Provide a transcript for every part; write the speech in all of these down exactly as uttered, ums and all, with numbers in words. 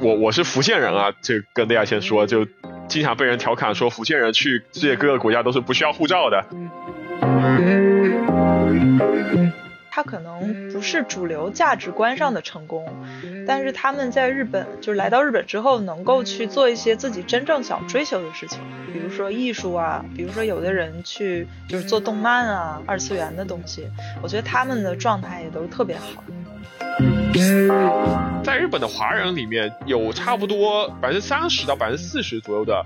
我我是福建人啊，就跟大家先说，就经常被人调侃说福建人去世界各个国家都是不需要护照的。他可能不是主流价值观上的成功，但是他们在日本，就是来到日本之后，能够去做一些自己真正想追求的事情，比如说艺术啊，比如说有的人去就是做动漫啊，二次元的东西，我觉得他们的状态也都特别好。在日本的华人里面，有差不多百分之三十到百分之四十左右的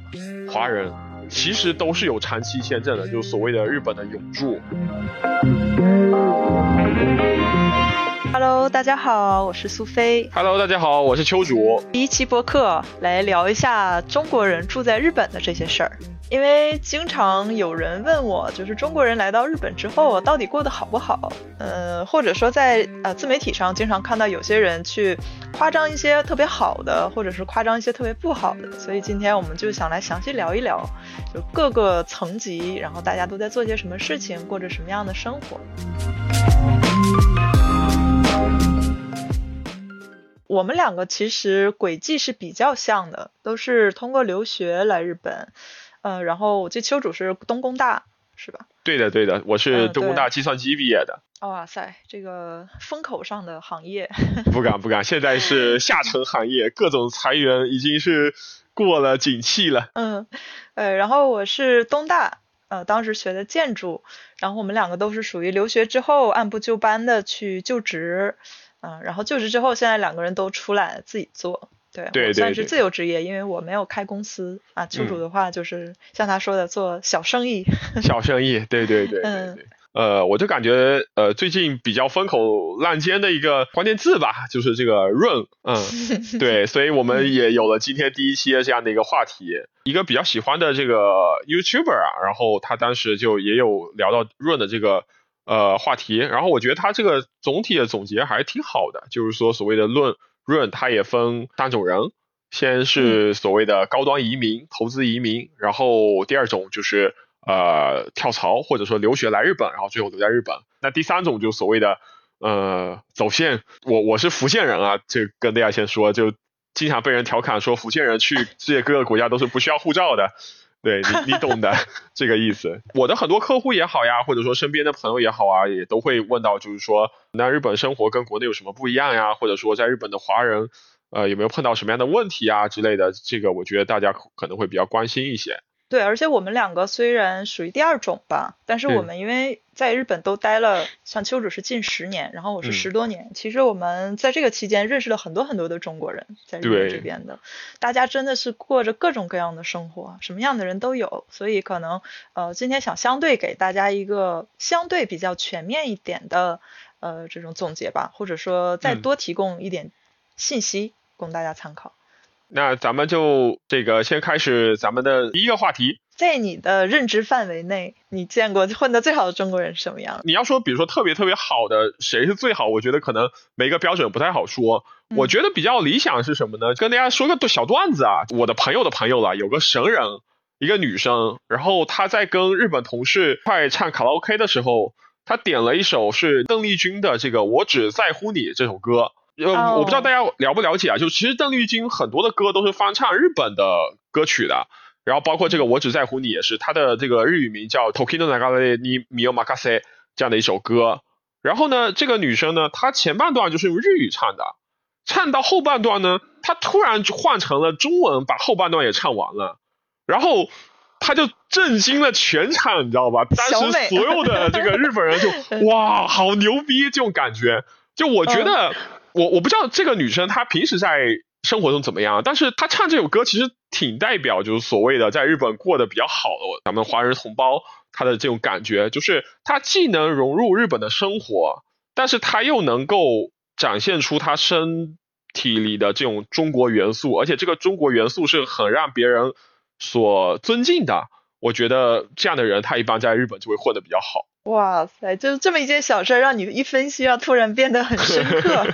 华人，其实都是有长期签证的，就是所谓的日本的永住。Hello， 大家好，我是苏菲。Hello， 大家好，我是秋竹。第一期播客来聊一下中国人住在日本的这些事儿，因为经常有人问我，就是中国人来到日本之后到底过得好不好？呃，或者说在呃自媒体上经常看到有些人去夸张一些特别好的，或者是夸张一些特别不好的，所以今天我们就想来详细聊一聊，就各个层级，然后大家都在做些什么事情，过着什么样的生活。我们两个其实轨迹是比较像的，都是通过留学来日本，呃，然后我记得秋主是东工大，是吧？对的，对的，我是东工大计算机毕业的。嗯、哇塞，这个风口上的行业。不敢不敢，现在是下沉行业，各种裁员已经是过了景气了。嗯，呃，然后我是东大。呃，当时学的建筑，然后我们两个都是属于留学之后按部就班的去就职，嗯、呃，然后就职之后，现在两个人都出来自己做，对，对，算是自由职业，因为我没有开公司啊。秋主的话就是像他说的做小生意，嗯、小生意，对对对，嗯。呃，我就感觉呃，最近比较风口浪尖的一个关键字吧，就是这个润，嗯，对，所以我们也有了今天第一期这样的一个话题。一个比较喜欢的这个 YouTuber 啊，然后他当时就也有聊到润的这个呃话题，然后我觉得他这个总体的总结还挺好的，就是说所谓的润润，它也分三种人，先是所谓的高端移民、投资移民，然后第二种就是。呃，跳槽或者说留学来日本，然后最后留在日本。那第三种就所谓的呃走线，我我是福建人啊，就跟大家先说，就经常被人调侃说福建人去世界各个国家都是不需要护照的，对你你懂的这个意思。我的很多客户也好呀，或者说身边的朋友也好啊，也都会问到，就是说那日本生活跟国内有什么不一样呀？或者说在日本的华人呃有没有碰到什么样的问题啊之类的？这个我觉得大家可能会比较关心一些。对，而且我们两个虽然属于第二种吧，但是我们因为在日本都待了，像秋主是近十年，然后我是十多年、嗯、其实我们在这个期间认识了很多很多的中国人，在日本这边的大家真的是过着各种各样的生活，什么样的人都有，所以可能呃今天想相对给大家一个相对比较全面一点的呃这种总结吧，或者说再多提供一点信息、嗯、供大家参考。那咱们就这个先开始咱们的第一个话题。在你的认知范围内，你见过混得最好的中国人是什么样？你要说比如说特别特别好的谁是最好，我觉得可能每个标准不太好说、嗯、我觉得比较理想是什么呢？跟大家说个小段子啊，我的朋友的朋友了，有个神人，一个女生，然后她在跟日本同事快唱卡拉 OK 的时候，她点了一首是邓丽君的这个《我只在乎你》这首歌。呃，我不知道大家了不了解啊，就其实邓丽君很多的歌都是翻唱日本的歌曲的，然后包括这个《我只在乎你》也是，它的这个日语名叫 Toki no Nagare ni Mi o Makase 这样的一首歌。然后呢，这个女生呢，她前半段就是用日语唱的，唱到后半段呢，她突然换成了中文，把后半段也唱完了，然后她就震惊了全场，你知道吧？当时所有的这个日本人就哇，好牛逼这种感觉。就我觉得。我我不知道这个女生她平时在生活中怎么样，但是她唱这首歌其实挺代表就是所谓的在日本过得比较好的咱们华人同胞她的这种感觉，就是她既能融入日本的生活，但是她又能够展现出她身体里的这种中国元素，而且这个中国元素是很让别人所尊敬的。我觉得这样的人他一般在日本就会混得比较好。哇塞，就这么一件小事让你一分析，要突然变得很深刻。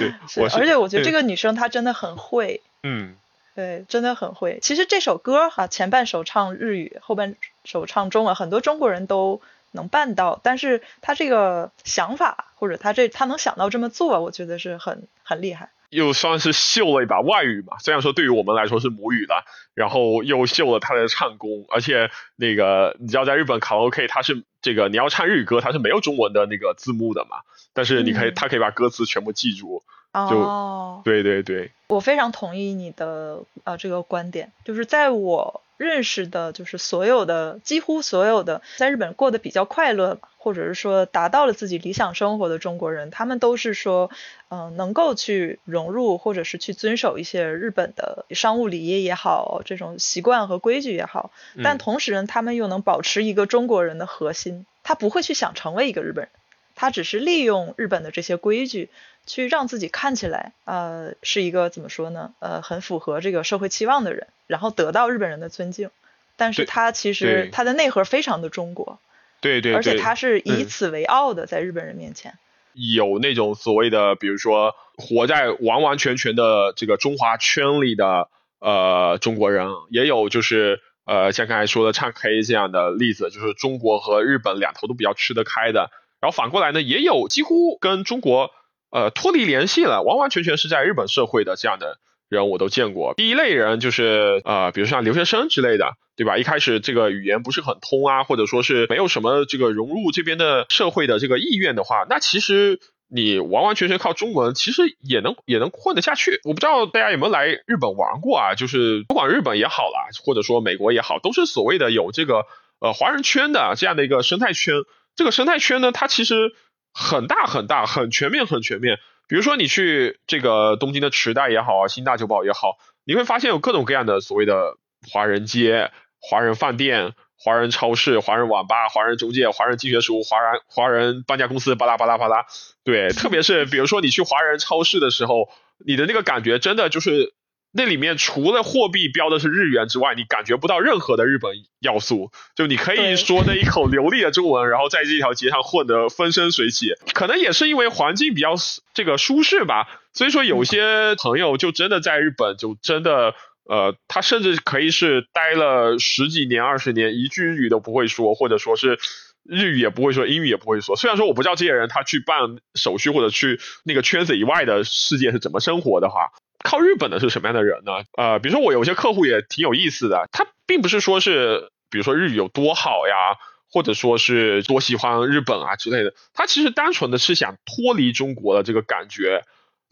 对，是，而且我觉得这个女生她真的很会。嗯，对，真的很会。其实这首歌啊，前半首唱日语，后半首唱中文，很多中国人都能办到，但是他这个想法或者他这他能想到这么做，我觉得是很很厉害。又算是秀了一把外语嘛，这样说对于我们来说是母语的，然后又秀了他的唱功，而且那个你知道在日本卡拉 OK 他是这个你要唱日歌他是没有中文的那个字幕的嘛，但是你可以、嗯、他可以把歌词全部记住。哦，对对对，我非常同意你的呃这个观点，就是在我认识的就是所有的几乎所有的在日本过得比较快乐或者是说达到了自己理想生活的中国人，他们都是说、呃、能够去融入或者是去遵守一些日本的商务礼仪也好，这种习惯和规矩也好，但同时呢他们又能保持一个中国人的核心，他不会去想成为一个日本人，他只是利用日本的这些规矩去让自己看起来呃是一个怎么说呢呃很符合这个社会期望的人，然后得到日本人的尊敬，但是他其实他的内核非常的中国，对对，而且他是以此为傲的，在日本人面前、嗯、有那种所谓的比如说活在完完全全的这个中华圈里的呃中国人，也有就是呃像刚才说的唱 K 这样的例子，就是中国和日本两头都比较吃得开的，然后反过来呢也有几乎跟中国呃脱离联系了，完完全全是在日本社会的这样的人我都见过。第一类人就是呃比如像留学生之类的，对吧，一开始这个语言不是很通啊，或者说是没有什么这个融入这边的社会的这个意愿的话，那其实你完完全全靠中文其实也能也能混得下去。我不知道大家有没有来日本玩过啊，就是不管日本也好啦，或者说美国也好，都是所谓的有这个呃华人圈的这样的一个生态圈。这个生态圈呢它其实很大很大，很全面很全面。比如说你去这个东京的池袋也好啊，新大久保也好，你会发现有各种各样的所谓的华人街、华人饭店、华人超市、华人网吧、华人中介、华人金学塾、华人华人搬家公司，巴拉巴拉巴拉。对，特别是比如说你去华人超市的时候，你的那个感觉真的就是那里面除了货币标的是日元之外，你感觉不到任何的日本要素，就你可以说那一口流利的中文，然后在这条街上混得风生水起。可能也是因为环境比较这个舒适吧，所以说有些朋友就真的在日本就真的呃，他甚至可以是待了十几年二十年一句日语都不会说，或者说是日语也不会说，英语也不会说。虽然说我不知道这些人他去办手续或者去那个圈子以外的世界是怎么生活的话。靠日本的是什么样的人呢？呃，比如说我有些客户也挺有意思的，他并不是说是比如说日语有多好呀，或者说是多喜欢日本啊之类的，他其实单纯的是想脱离中国的这个感觉。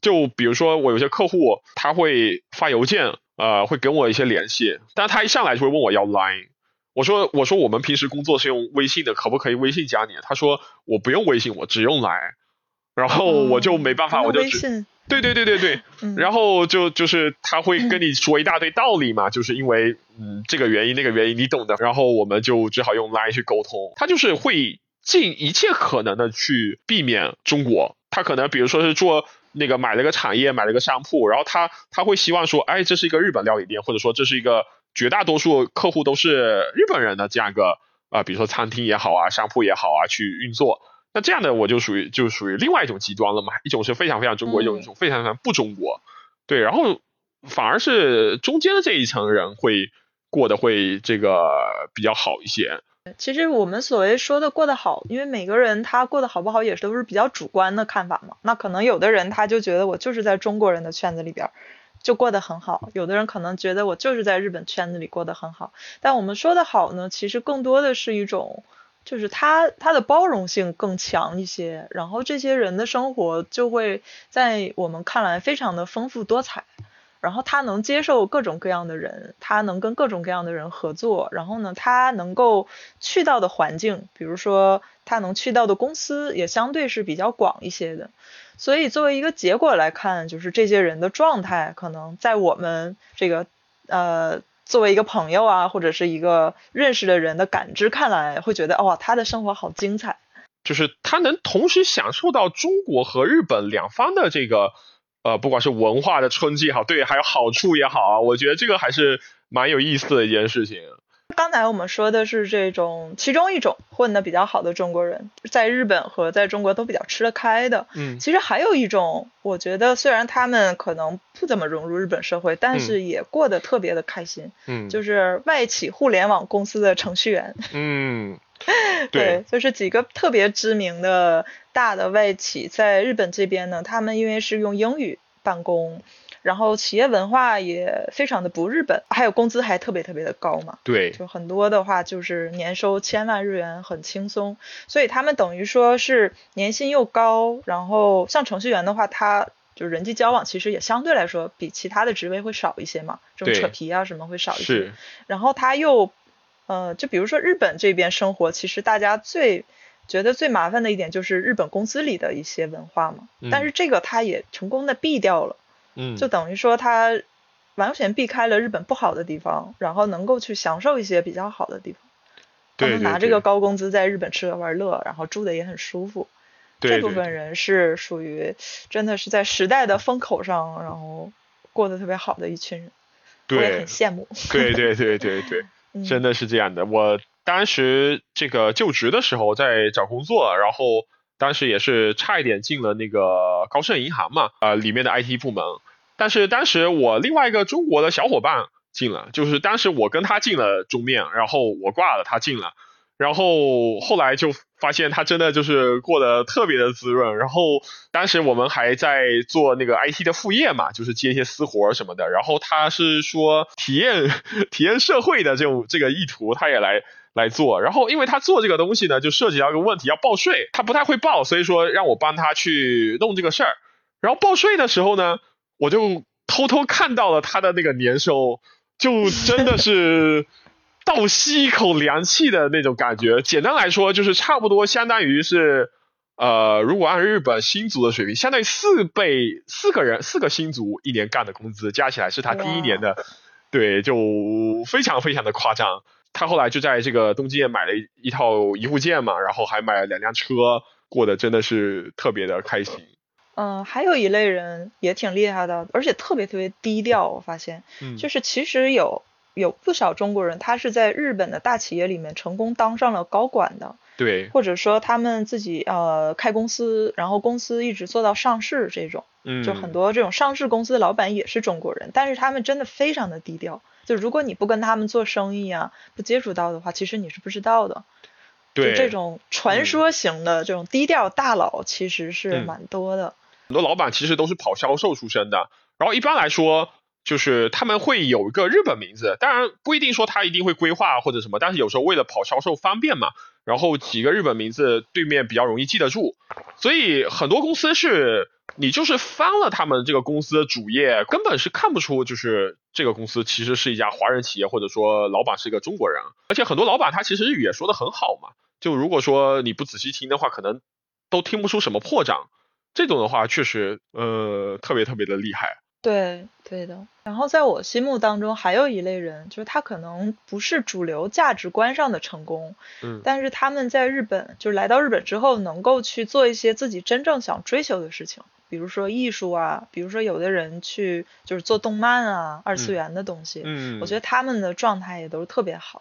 就比如说我有些客户他会发邮件，呃，会跟我一些联系，但他一上来就会问我要 LINE。我说我说我们平时工作是用微信的，可不可以微信加你？他说我不用微信，我只用 LINE。然后我就没办法，嗯、我就只对对对对对，嗯、然后就就是他会跟你说一大堆道理嘛，嗯、就是因为嗯这个原因那个原因你懂的，然后我们就只好用 LINE 去沟通。他就是会尽一切可能的去避免中国，他可能比如说是做那个买了个产业买了个商铺，然后他他会希望说，哎，这是一个日本料理店，或者说这是一个绝大多数客户都是日本人的这样一个啊、呃，比如说餐厅也好啊，商铺也好啊，去运作。那这样的我就属于就属于另外一种极端了嘛，一种是非常非常中国，一种是非常非常不中国，对，然后反而是中间的这一层人会过得会这个比较好一些。其实我们所谓说的过得好，因为每个人他过得好不好也都是比较主观的看法嘛，那可能有的人他就觉得我就是在中国人的圈子里边就过得很好，有的人可能觉得我就是在日本圈子里过得很好，但我们说的好呢，其实更多的是一种就是他他的包容性更强一些，然后这些人的生活就会在我们看来非常的丰富多彩，然后他能接受各种各样的人，他能跟各种各样的人合作，然后呢他能够去到的环境，比如说他能去到的公司也相对是比较广一些的，所以作为一个结果来看，就是这些人的状态可能在我们这个呃作为一个朋友啊，或者是一个认识的人的感知看来，会觉得哇、哦，他的生活好精彩。就是他能同时享受到中国和日本两方的这个，呃，不管是文化的冲击也好，对，还有好处也好啊，我觉得这个还是蛮有意思的一件事情。刚才我们说的是这种其中一种混得比较好的中国人，在日本和在中国都比较吃得开的。嗯，其实还有一种，我觉得虽然他们可能不怎么融入日本社会，但是也过得特别的开心。嗯，就是外企互联网公司的程序员。嗯，对, 对，就是几个特别知名的大的外企在日本这边呢，他们因为是用英语办公，然后企业文化也非常的不日本，还有工资还特别特别的高嘛，对，就很多的话就是年收千万日元很轻松，所以他们等于说是年薪又高，然后像程序员的话他就人际交往其实也相对来说比其他的职位会少一些嘛，这种扯皮啊什么会少一些，然后他又呃，就比如说日本这边生活，其实大家最觉得最麻烦的一点就是日本公司里的一些文化嘛，嗯、但是这个他也成功的避掉了，嗯，就等于说他完全避开了日本不好的地方，然后能够去享受一些比较好的地方，对对对，他们拿这个高工资在日本吃喝玩乐，然后住的也很舒服，对对对，这部分人是属于真的是在时代的风口上，然后过得特别好的一群人，对，我也很羡慕，对对对对对。真的是这样的，我当时这个就职的时候在找工作，然后当时也是差一点进了那个高盛银行嘛，呃，里面的 I T 部门，但是当时我另外一个中国的小伙伴进了，就是当时我跟他进了桌面，然后我挂了，他进了，然后后来就发现他真的就是过得特别的滋润，然后当时我们还在做那个 I T 的副业嘛，就是接一些私活什么的，然后他是说体验体验社会的这种这个意图他也来来做，然后因为他做这个东西呢就涉及到一个问题，要报税，他不太会报，所以说让我帮他去弄这个事儿，然后报税的时候呢我就偷偷看到了他的那个年收，就真的是倒吸一口凉气的那种感觉，简单来说就是差不多相当于是呃，如果按日本新卒的水平，相当于四倍四个人四个新卒一年干的工资加起来是他第一年的，对，就非常非常的夸张。他后来就在这个东京也买了一套一户建嘛，然后还买了两辆车，过得真的是特别的开心。嗯，还有一类人也挺厉害的，而且特别特别低调，我发现、嗯、就是其实有有不少中国人他是在日本的大企业里面成功当上了高管的，对，或者说他们自己呃开公司，然后公司一直做到上市，这种就很多这种上市公司的老板也是中国人、嗯、但是他们真的非常的低调，就如果你不跟他们做生意啊不接触到的话其实你是不知道的，对，就这种传说型的、嗯、这种低调大佬其实是蛮多的、嗯、很多老板其实都是跑销售出身的，然后一般来说就是他们会有一个日本名字，当然不一定说他一定会规划或者什么，但是有时候为了跑销售方便嘛，然后几个日本名字对面比较容易记得住，所以很多公司是你就是翻了他们这个公司的主页根本是看不出就是这个公司其实是一家华人企业，或者说老板是一个中国人，而且很多老板他其实日语也说得很好嘛，就如果说你不仔细听的话可能都听不出什么破绽，这种的话确实呃特别特别的厉害，对对的。然后在我心目当中还有一类人，就是他可能不是主流价值观上的成功，嗯，但是他们在日本就是来到日本之后能够去做一些自己真正想追求的事情，比如说艺术啊，比如说有的人去就是做动漫啊二次元的东西，嗯，我觉得他们的状态也都是特别好。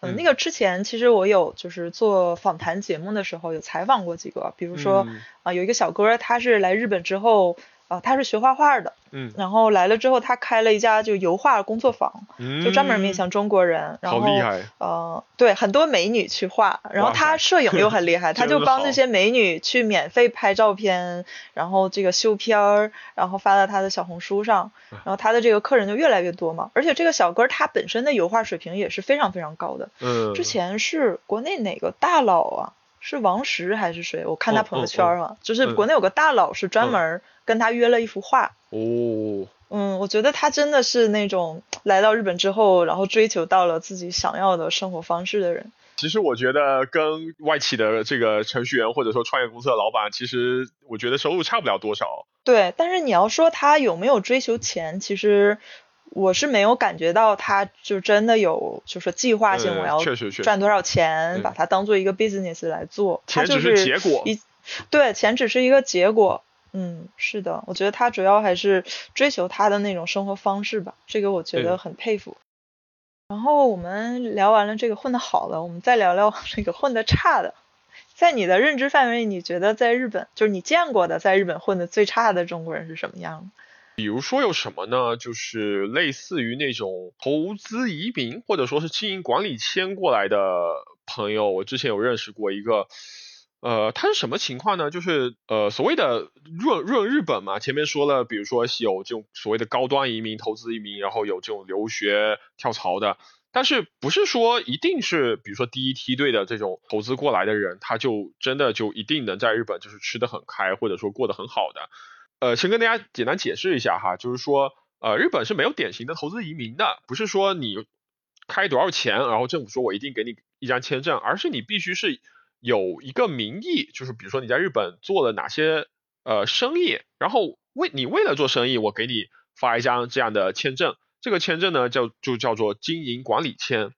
嗯，那个之前其实我有就是做访谈节目的时候有采访过几个，比如说啊、嗯呃、有一个小哥他是来日本之后啊，他是学画画的，嗯，然后来了之后，他开了一家就油画工作坊，嗯，就专门面向中国人，然后好厉害，呃，对，很多美女去画，然后他摄影又很厉害，他就帮这些美女去免费拍照片，然后这个修片儿，然后发到他的小红书上，然后他的这个客人就越来越多嘛，而且这个小哥他本身的油画水平也是非常非常高的，嗯，之前是国内哪个大佬啊？是王石还是谁？我看他朋友圈嘛，哦哦哦、就是国内有个大佬是专门跟他约了一幅画。哦，嗯，我觉得他真的是那种来到日本之后，然后追求到了自己想要的生活方式的人。其实我觉得跟外企的这个程序员或者说创业公司的老板，其实我觉得收入差不了多少。对，但是你要说他有没有追求钱，其实。我是没有感觉到他就真的有就是计划性我要赚多少钱、嗯、把它当做一个 business 来做，钱只是结果，对，钱只是一个结果，嗯，是的，我觉得他主要还是追求他的那种生活方式吧，这个我觉得很佩服、嗯、然后我们聊完了这个混得好的，我们再聊聊这个混得差的，在你的认知范围你觉得在日本就是你见过的在日本混得最差的中国人是什么样的？比如说有什么呢，就是类似于那种投资移民或者说是经营管理迁过来的朋友，我之前有认识过一个，呃，他是什么情况呢？就是呃，所谓的润润日本嘛，前面说了，比如说有这种所谓的高端移民、投资移民，然后有这种留学跳槽的，但是不是说一定是比如说第一梯队的这种投资过来的人，他就真的就一定能在日本就是吃得很开，或者说过得很好的。呃，先跟大家简单解释一下哈，就是说呃，日本是没有典型的投资移民的，不是说你开多少钱，然后政府说我一定给你一张签证，而是你必须是有一个名义，就是比如说你在日本做了哪些呃生意，然后为你为了做生意，我给你发一张这样的签证，这个签证呢叫就叫做经营管理签。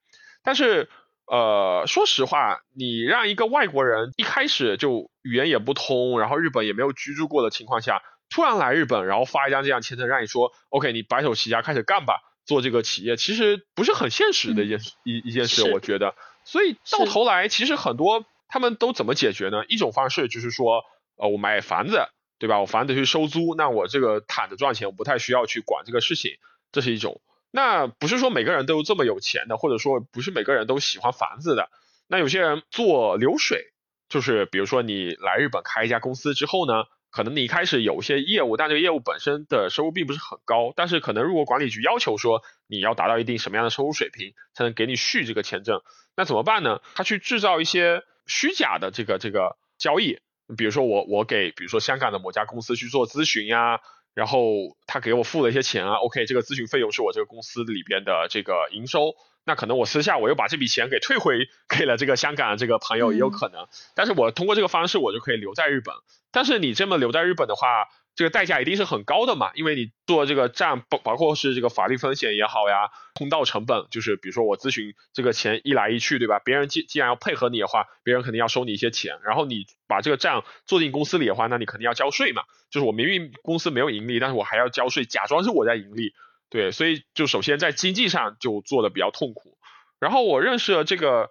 但是呃说实话，你让一个外国人一开始就语言也不通，然后日本也没有居住过的情况下，突然来日本然后发一张这样签证让你说 OK 你白手起家开始干吧，做这个企业，其实不是很现实的一件、嗯、一, 一件事，我觉得。所以到头来其实很多他们都怎么解决呢？一种方式就是说，呃，我买房子，对吧？我房子去收租，那我这个躺着赚钱，我不太需要去管这个事情，这是一种。那不是说每个人都这么有钱的，或者说不是每个人都喜欢房子的。那有些人做流水，就是比如说你来日本开一家公司之后呢，可能你一开始有些业务，但这个业务本身的收入并不是很高，但是可能如果管理局要求说你要达到一定什么样的收入水平才能给你续这个签证，那怎么办呢？他去制造一些虚假的这个这个交易，比如说我我给比如说香港的某家公司去做咨询呀、啊，然后他给我付了一些钱啊 ，OK， 这个咨询费用是我这个公司里边的这个营收，那可能我私下我又把这笔钱给退回给了这个香港这个朋友也有可能，但是我通过这个方式我就可以留在日本。但是你这么留在日本的话，这个代价一定是很高的嘛，因为你做这个账包括是这个法律风险也好呀，通道成本，就是比如说我咨询这个钱一来一去，对吧？别人既既然要配合你的话，别人肯定要收你一些钱，然后你把这个账做进公司里的话，那你肯定要交税嘛，就是我明明公司没有盈利，但是我还要交税，假装是我在盈利，对，所以就首先在经济上就做的比较痛苦。然后我认识了这个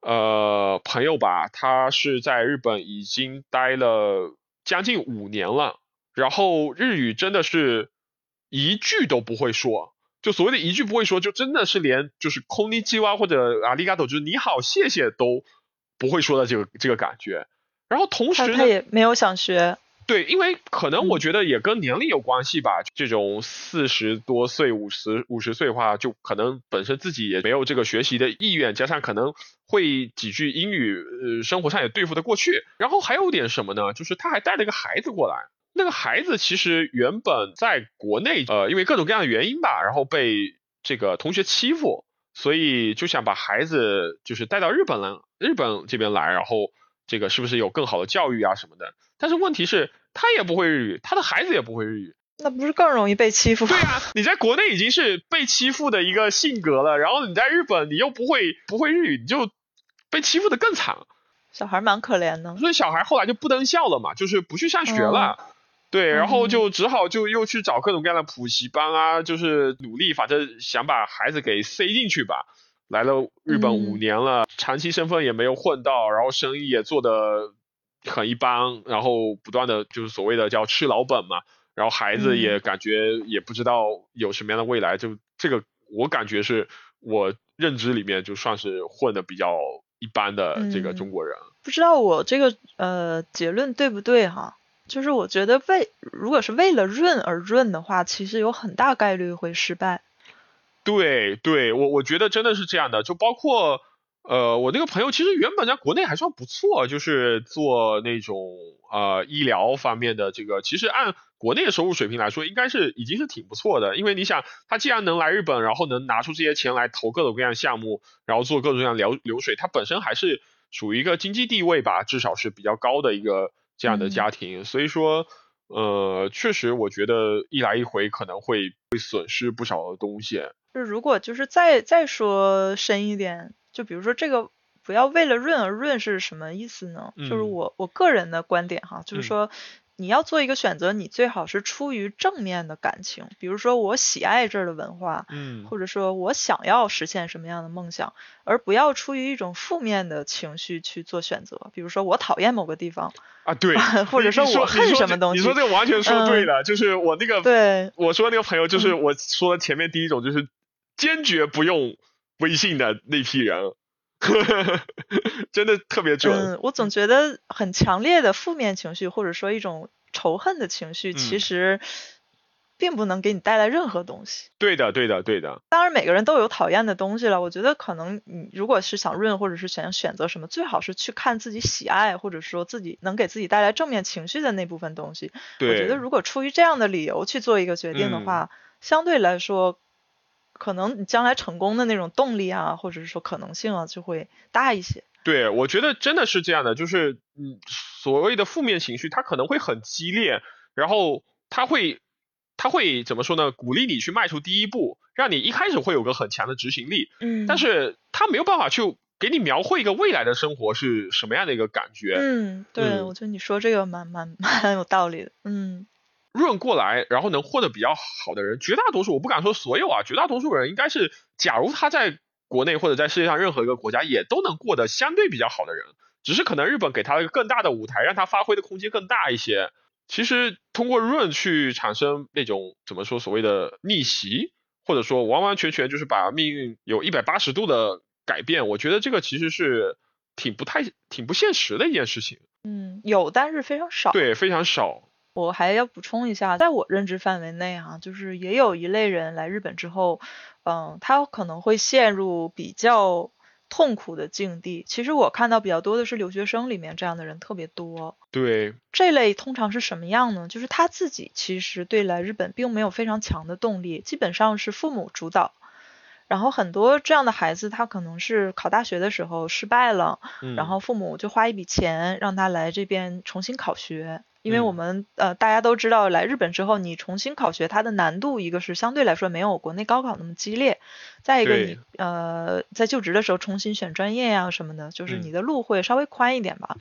呃朋友吧，他是在日本已经待了将近五年了。然后日语真的是一句都不会说，就所谓的一句不会说，就真的是连就是こんにちは或者ありがとう就是你好谢谢都不会说的这个这个感觉。然后同时呢，他也没有想学，对，因为可能我觉得也跟年龄有关系吧，嗯、这种四十多岁、五十五十岁的话，就可能本身自己也没有这个学习的意愿，加上可能会几句英语，呃，生活上也对付得过去。然后还有点什么呢？就是他还带了个孩子过来。那个孩子其实原本在国内，呃，因为各种各样的原因吧，然后被这个同学欺负，所以就想把孩子就是带到日本来，日本这边来，然后这个是不是有更好的教育啊什么的？但是问题是，他也不会日语，他的孩子也不会日语，那不是更容易被欺负吗？对啊，你在国内已经是被欺负的一个性格了，然后你在日本你又不会不会日语，你就被欺负的更惨。小孩蛮可怜的，所以小孩后来就不登校了嘛，就是不去上学了。嗯对，然后就只好就又去找各种各样的补习班啊，就是努力，反正想把孩子给塞进去吧。来了日本五年了，长期身份也没有混到，然后生意也做得很一般，然后不断的就是所谓的叫吃老本嘛，然后孩子也感觉也不知道有什么样的未来，就这个我感觉是我认知里面就算是混得比较一般的这个中国人。嗯、不知道我这个呃结论对不对哈？就是我觉得为如果是为了润而润的话，其实有很大概率会失败。对对，我我觉得真的是这样的。就包括呃，我那个朋友其实原本在国内还算不错，就是做那种呃医疗方面的这个，其实按国内的收入水平来说，应该是已经是挺不错的。因为你想，他既然能来日本，然后能拿出这些钱来投各种各样项目，然后做各种各样流流水，他本身还是属于一个经济地位吧，至少是比较高的一个。这样的家庭，所以说呃，确实我觉得一来一回可能会会损失不少的东西。如果就是再再说深一点，就比如说这个不要为了润而润是什么意思呢？嗯、就是我我个人的观点哈，就是说、嗯、你要做一个选择，你最好是出于正面的感情，比如说我喜爱这儿的文化，嗯，或者说我想要实现什么样的梦想，而不要出于一种负面的情绪去做选择，比如说我讨厌某个地方啊，对，或者说我恨什么东西。你 说, 你 说, 你说这个完全说对了、嗯、就是我那个对我说那个朋友，就是我说的前面第一种，就是坚决不用微信的那批人。真的特别准、嗯、我总觉得很强烈的负面情绪或者说一种仇恨的情绪、嗯、其实并不能给你带来任何东西。对的对的对的，当然每个人都有讨厌的东西了，我觉得可能你如果是想润或者是想选择什么，最好是去看自己喜爱或者说自己能给自己带来正面情绪的那部分东西。我觉得如果出于这样的理由去做一个决定的话、嗯、相对来说可能你将来成功的那种动力啊或者是说可能性啊就会大一些。对，我觉得真的是这样的，就是嗯，所谓的负面情绪它可能会很激烈，然后它会他会怎么说呢，鼓励你去迈出第一步，让你一开始会有个很强的执行力，嗯，但是他没有办法去给你描绘一个未来的生活是什么样的一个感觉。嗯，对，嗯，我觉得你说这个蛮蛮蛮有道理的。嗯，润过来然后能混得比较好的人，绝大多数，我不敢说所有啊，绝大多数人应该是假如他在国内或者在世界上任何一个国家也都能过得相对比较好的人，只是可能日本给他一个更大的舞台，让他发挥的空间更大一些。其实通过润去产生那种怎么说所谓的逆袭，或者说完完全全就是把命运有一百八十度的改变，我觉得这个其实是挺不太挺不现实的一件事情。嗯，有，但是非常少。对，非常少。我还要补充一下，在我认知范围内啊，就是也有一类人来日本之后，嗯，他可能会陷入比较痛苦的境地。其实我看到比较多的是留学生里面这样的人特别多。对，这类通常是什么样呢，就是他自己其实对来日本并没有非常强的动力，基本上是父母主导，然后很多这样的孩子他可能是考大学的时候失败了、嗯、然后父母就花一笔钱让他来这边重新考学，因为我们、嗯、呃大家都知道来日本之后你重新考学它的难度，一个是相对来说没有国内高考那么激烈，再一个你呃在就职的时候重新选专业呀、啊、什么的，就是你的路会稍微宽一点吧。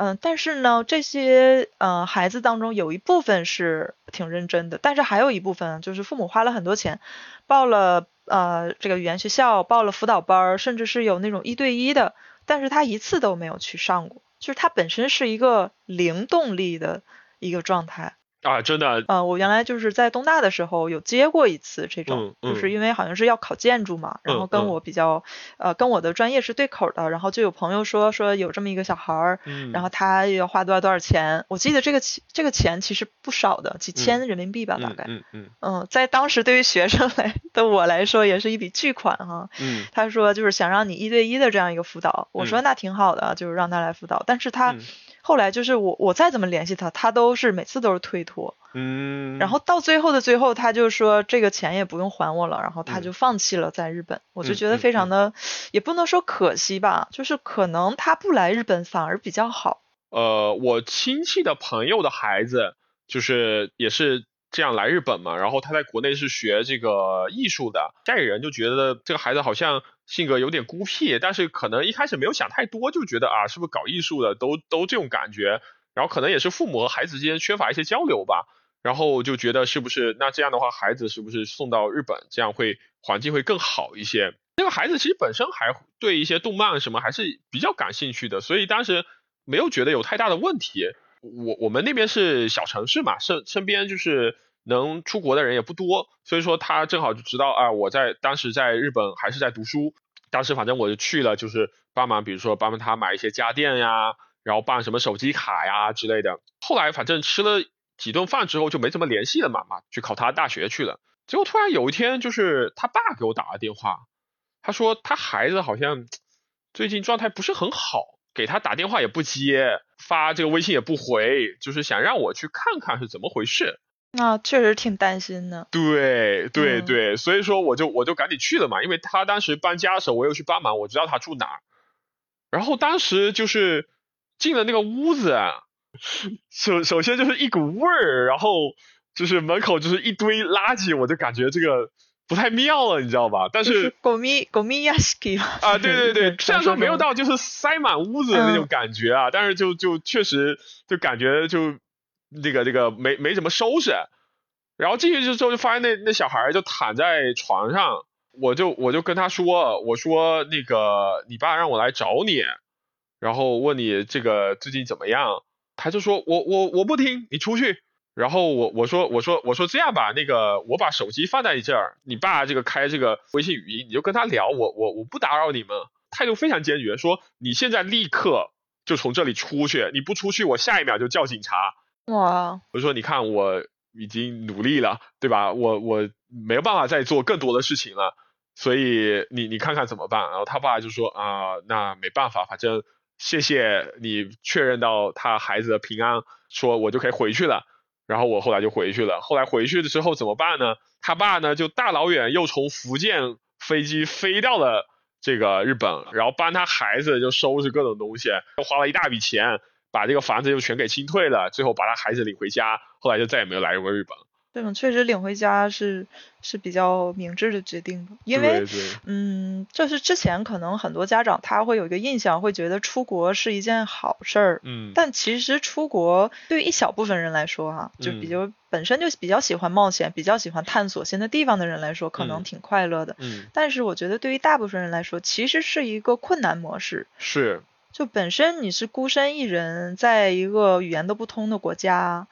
嗯、呃、但是呢这些呃孩子当中有一部分是挺认真的，但是还有一部分就是父母花了很多钱报了呃这个语言学校，报了辅导班，甚至是有那种一对一的，但是他一次都没有去上过，就是它本身是一个零动力的一个状态啊，真的。呃，我原来就是在东大的时候有接过一次这种、嗯嗯、就是因为好像是要考建筑嘛，然后跟我比较、嗯、呃跟我的专业是对口的，然后就有朋友说说有这么一个小孩儿、嗯，然后他要花多少多少钱，我记得这个这个钱其实不少的，几千人民币吧、嗯、大概嗯嗯 嗯, 嗯，在当时对于学生来的我来说也是一笔巨款哈。嗯，他说就是想让你一对一的这样一个辅导，我说那挺好的、嗯、就是让他来辅导，但是他、嗯后来就是我我再怎么联系他，他都是每次都是推脱，嗯，然后到最后的最后他就说这个钱也不用还我了，然后他就放弃了在日本、嗯、我就觉得非常的、嗯嗯嗯、也不能说可惜吧，就是可能他不来日本反而比较好。呃，我亲戚的朋友的孩子就是也是这样来日本嘛，然后他在国内是学这个艺术的，家里人就觉得这个孩子好像性格有点孤僻，但是可能一开始没有想太多，就觉得啊是不是搞艺术的都都这种感觉，然后可能也是父母和孩子之间缺乏一些交流吧，然后就觉得是不是那这样的话孩子是不是送到日本这样会环境会更好一些。那个孩子其实本身还对一些动漫什么还是比较感兴趣的，所以当时没有觉得有太大的问题。我我们那边是小城市嘛，身身边就是能出国的人也不多，所以说他正好就知道啊，我在当时在日本还是在读书，当时反正我就去了，就是帮忙，比如说帮忙他买一些家电呀，然后办什么手机卡呀之类的。后来反正吃了几顿饭之后就没怎么联系了嘛嘛，去考他大学去了。结果突然有一天就是他爸给我打了电话，他说他孩子好像最近状态不是很好，给他打电话也不接，发这个微信也不回，就是想让我去看看是怎么回事。那、啊、确实挺担心的。对对对、嗯、所以说我就我就赶紧去了嘛，因为他当时搬家的时候我又去帮忙，我知道他住哪儿。然后当时就是进了那个屋子，首首先就是一股味儿，然后就是门口就是一堆垃圾，我就感觉这个不太妙了，你知道吧？但是狗咪狗咪呀，啊，对对对，虽然说没有到就是塞满屋子的那种感觉啊，嗯、但是就就确实就感觉就那个那个没没怎么收拾。然后进去之后就发现那那小孩就躺在床上，我就我就跟他说，我说那个你爸让我来找你，然后问你这个最近怎么样，他就说我我我不听，你出去。然后我我说我说我说这样吧，那个我把手机放在你这儿，你爸这个开这个微信语音，你就跟他聊，我我我不打扰你们。态度非常坚决，说你现在立刻就从这里出去，你不出去我下一秒就叫警察。哇！我说你看我已经努力了，对吧？我我没有办法再做更多的事情了，所以你你看看怎么办？然后他爸就说啊、呃，那没办法，反正谢谢你确认到他孩子的平安，说我就可以回去了。然后我后来就回去了。后来回去的时候怎么办呢？他爸呢就大老远又从福建飞机飞到了这个日本，然后帮他孩子就收拾各种东西，又花了一大笔钱，把这个房子就全给清退了，最后把他孩子领回家，后来就再也没有来过日本。对嘛，确实领回家是是比较明智的决定的，因为对对嗯，就是之前可能很多家长他会有一个印象，会觉得出国是一件好事儿，嗯，但其实出国对于一小部分人来说哈、啊，就比较、嗯、本身就比较喜欢冒险、比较喜欢探索新的地方的人来说，可能挺快乐的，嗯，嗯但是我觉得对于大部分人来说，其实是一个困难模式，是，就本身你是孤身一人，在一个语言都不通的国家。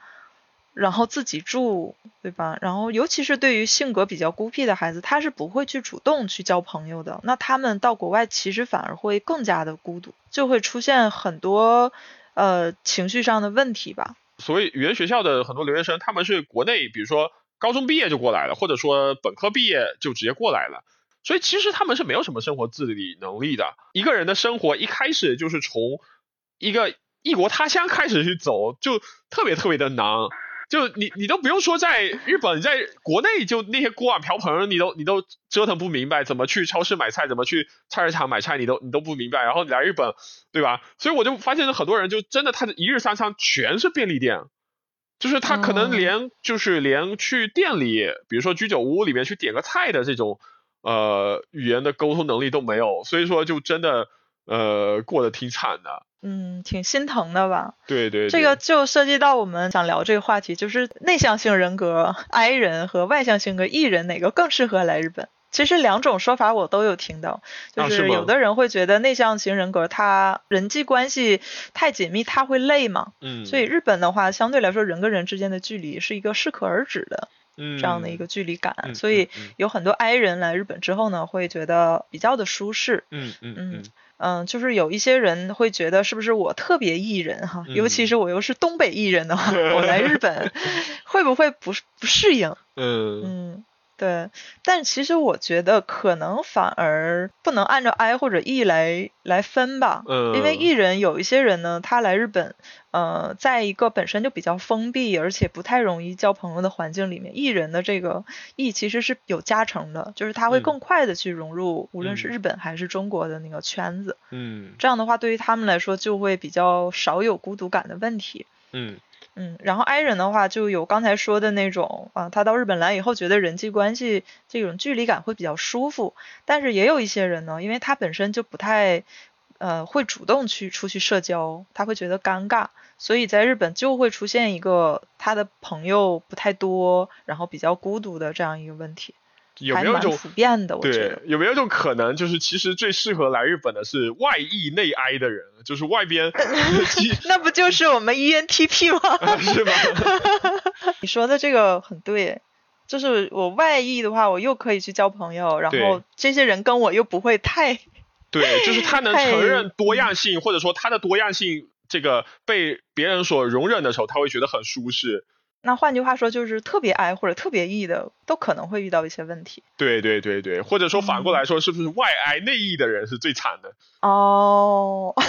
然后自己住，对吧？然后尤其是对于性格比较孤僻的孩子，他是不会去主动去交朋友的，那他们到国外其实反而会更加的孤独，就会出现很多呃情绪上的问题吧。所以语言学校的很多留学生，他们是国内比如说高中毕业就过来了，或者说本科毕业就直接过来了，所以其实他们是没有什么生活自理能力的。一个人的生活一开始就是从一个异国他乡开始去走，就特别特别的难。就你你都不用说在日本，在国内就那些锅碗瓢盆你都你都折腾不明白，怎么去超市买菜，怎么去菜市场买菜，你都你都不明白，然后你来日本，对吧？所以我就发现很多人就真的他一日三餐全是便利店，就是他可能连就是连去店里比如说居酒屋里面去点个菜的这种呃语言的沟通能力都没有，所以说就真的呃过得挺惨的。嗯，挺心疼的吧？对 对, 对，这个就涉及到我们想聊这个话题，就是内向性人格 I 人和外向性格 E 人哪个更适合来日本？其实两种说法我都有听到，就是有的人会觉得内向型人格他人际关系太紧密，他会累嘛。嗯，所以日本的话，相对来说人跟人之间的距离是一个适可而止的。这样的一个距离感、嗯、所以有很多 I 人来日本之后呢会觉得比较的舒适。嗯嗯嗯嗯，就是有一些人会觉得是不是我特别 E 人哈、嗯、尤其是我又是东北 E 人的话、嗯、我来日本会不会不不适应。嗯嗯，对，但其实我觉得可能反而不能按照 I 或者 E 来来分吧。嗯，因为 E 人有一些人呢他来日本呃在一个本身就比较封闭而且不太容易交朋友的环境里面， E 人的这个 E 其实是有加成的，就是他会更快的去融入、嗯、无论是日本还是中国的那个圈子。嗯，这样的话对于他们来说就会比较少有孤独感的问题。嗯嗯，然后 I 人的话就有刚才说的那种啊，他到日本来以后觉得人际关系这种距离感会比较舒服，但是也有一些人呢，因为他本身就不太呃会主动去出去社交，他会觉得尴尬，所以在日本就会出现一个他的朋友不太多，然后比较孤独的这样一个问题。有没有一种普遍的？我觉得有没有一种可能，就是其实最适合来日本的是外E内I的人，就是外边那不就是我们 E N T P 吗？是吗？你说的这个很对，就是我外E的话，我又可以去交朋友，然后这些人跟我又不会太对，就是他能承认多样性，或者说他的多样性这个被别人所容忍的时候，他会觉得很舒适。那换句话说就是特别 I 或者特别 E 的都可能会遇到一些问题。对对对对，或者说反过来说是不是外 I 内 E 的人是最惨的？哦、oh,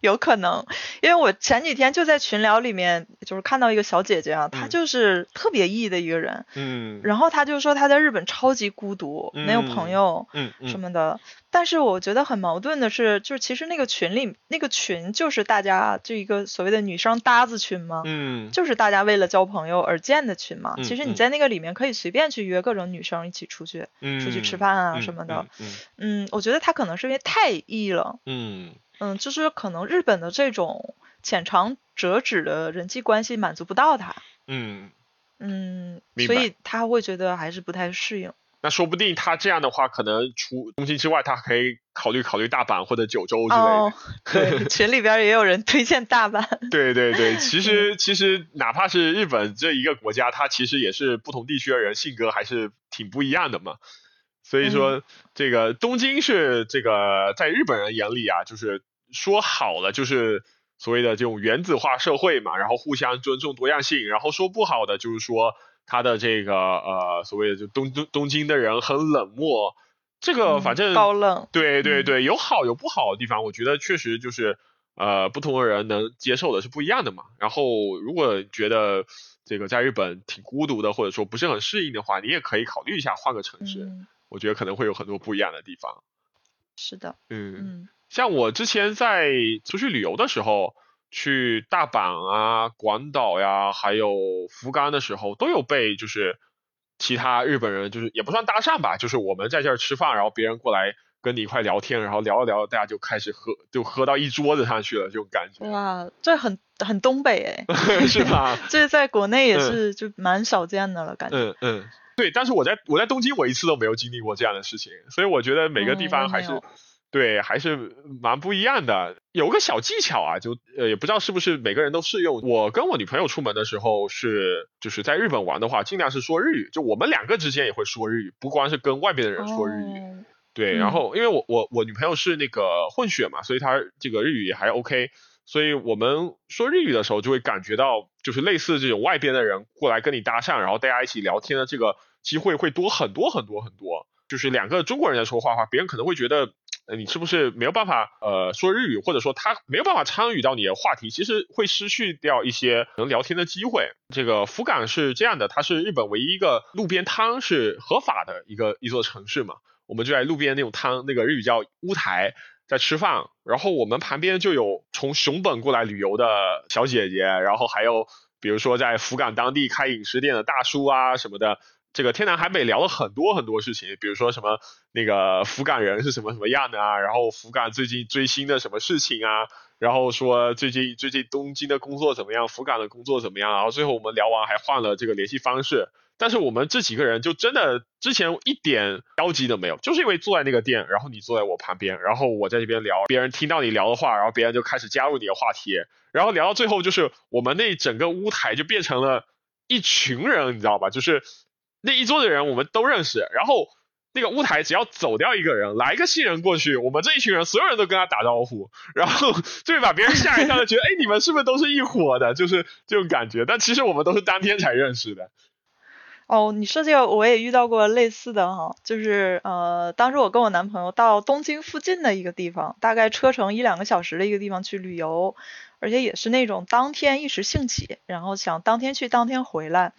有可能，因为我前几天就在群聊里面就是看到一个小姐姐啊，她就是特别 E 的一个人。嗯，然后她就说她在日本超级孤独、嗯、没有朋友嗯什么的、嗯嗯、但是我觉得很矛盾的是，就是其实那个群里那个群就是大家就一个所谓的女生搭子群嘛，嗯，就是大家为了交朋友而建的群嘛、嗯、其实你在那个里面可以随便去约各种女生一起出去、嗯、出去吃饭啊什么的。 嗯, 嗯, 嗯我觉得她可能是因为太 E 了。嗯嗯，就是可能日本的这种浅尝辄止的人际关系满足不到他。嗯嗯，所以他会觉得还是不太适应。那说不定他这样的话，可能除东京之外，他可以考虑考虑大阪或者九州之类的。哦、对，群里边也有人推荐大阪。对对对，其实、嗯、其实哪怕是日本这一个国家，它其实也是不同地区的人性格还是挺不一样的嘛。所以说这个东京是这个在日本人眼里啊，就是说好了就是所谓的这种原子化社会嘛，然后互相尊重多样性，然后说不好的就是说他的这个呃所谓的就东东东京的人很冷漠，这个反正高冷，对对对，有好有不好的地方，我觉得确实就是呃不同的人能接受的是不一样的嘛。然后如果觉得这个在日本挺孤独的，或者说不是很适应的话，你也可以考虑一下换个城市，嗯，我觉得可能会有很多不一样的地方。是的，嗯嗯，像我之前在出去旅游的时候，去大阪啊、广岛呀、啊，还有福冈的时候，都有被就是其他日本人就是也不算搭讪吧，就是我们在这儿吃饭，然后别人过来跟你一块聊天，然后聊一聊，大家就开始喝，就喝到一桌子上去了，这种感觉。哇，这很很东北哎，是吧？这在国内也是就蛮少见的了，嗯，感觉。嗯嗯，对，但是我在我在东京，我一次都没有经历过这样的事情，所以我觉得每个地方还是，嗯，对，还是蛮不一样的。有个小技巧啊，就呃也不知道是不是每个人都适用。我跟我女朋友出门的时候是，就是在日本玩的话，尽量是说日语，就我们两个之间也会说日语，不光是跟外边的人说日语。哦，对，然后因为我我我女朋友是那个混血嘛，所以她这个日语也还 OK。所以我们说日语的时候就会感觉到就是类似这种外边的人过来跟你搭讪，然后大家一起聊天的这个机会会多很多很多很多。就是两个中国人在说话的话，别人可能会觉得，呃、你是不是没有办法呃说日语，或者说他没有办法参与到你的话题，其实会失去掉一些能聊天的机会。这个福冈是这样的，它是日本唯一一个路边摊是合法的一个一座城市嘛，我们就在路边那种摊，那个日语叫乌台，在吃饭，然后我们旁边就有从熊本过来旅游的小姐姐，然后还有比如说在福冈当地开饮食店的大叔啊什么的，这个天南海北聊了很多很多事情，比如说什么那个福冈人是什么什么样的啊，然后福冈最近追星的什么事情啊，然后说最近最近东京的工作怎么样，福冈的工作怎么样，然后最后我们聊完还换了这个联系方式。但是我们这几个人就真的之前一点交集都没有，就是因为坐在那个店，然后你坐在我旁边，然后我在这边聊，别人听到你聊的话，然后别人就开始加入你的话题，然后聊到最后就是我们那整个乌台就变成了一群人，你知道吧，就是那一桌的人我们都认识，然后那个乌台只要走掉一个人，来一个新人过去，我们这一群人所有人都跟他打招呼，然后就会把别人吓一跳，就觉得哎，你们是不是都是一伙的，就是这种感觉，但其实我们都是当天才认识的。哦，你说这个我也遇到过类似的哈，就是呃，当时我跟我男朋友到东京附近的一个地方，大概车程一两个小时的一个地方去旅游，而且也是那种当天一时兴起，然后想当天去当天回来，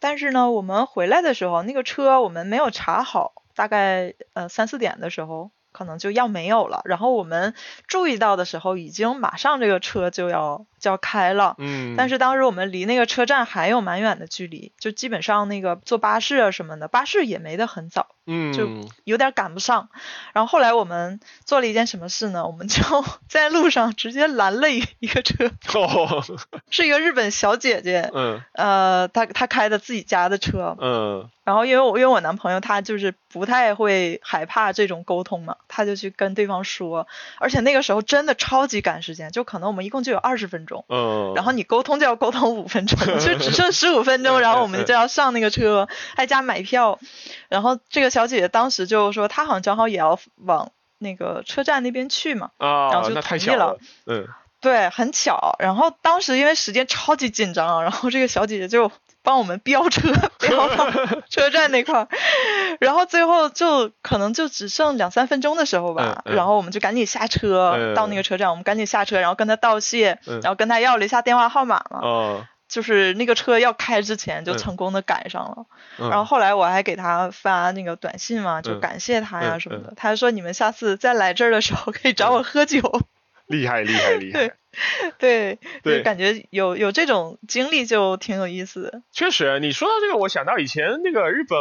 但是呢，我们回来的时候那个车我们没有查好，大概呃三四点的时候可能就要没有了，然后我们注意到的时候已经马上这个车就要就要开了，嗯，但是当时我们离那个车站还有蛮远的距离，就基本上那个坐巴士啊什么的，巴士也没得很早，嗯，就有点赶不上，然后后来我们做了一件什么事呢，我们就在路上直接拦了一一个车，哦，是一个日本小姐姐，嗯，呃，她她开的自己家的车，嗯，然后因为我因为我男朋友他就是不太会害怕这种沟通嘛，他就去跟对方说，而且那个时候真的超级赶时间，就可能我们一共就有二十分钟，嗯，然后你沟通就要沟通五分钟，就只剩十五分钟，然后我们就要上那个车，还加买票，然后这个小姐姐当时就说她好像正好也要往那个车站那边去嘛，啊，然后就同意了，嗯，对，很巧，然后当时因为时间超级紧张，然后这个小姐姐就帮我们飙车飙到车站那块然后最后就可能就只剩两三分钟的时候吧，嗯嗯，然后我们就赶紧下车，嗯，到那个车站我们赶紧下车，然后跟他道谢，嗯，然后跟他要了一下电话号码嘛，哦，就是那个车要开之前就成功的赶上了，嗯，然后后来我还给他发那个短信嘛，就感谢他呀什么的，嗯嗯嗯，他说你们下次再来这儿的时候可以找我喝酒，嗯，厉害厉害厉害对对，就感觉有有这种经历就挺有意思的。确实，你说到这个，我想到以前那个日本，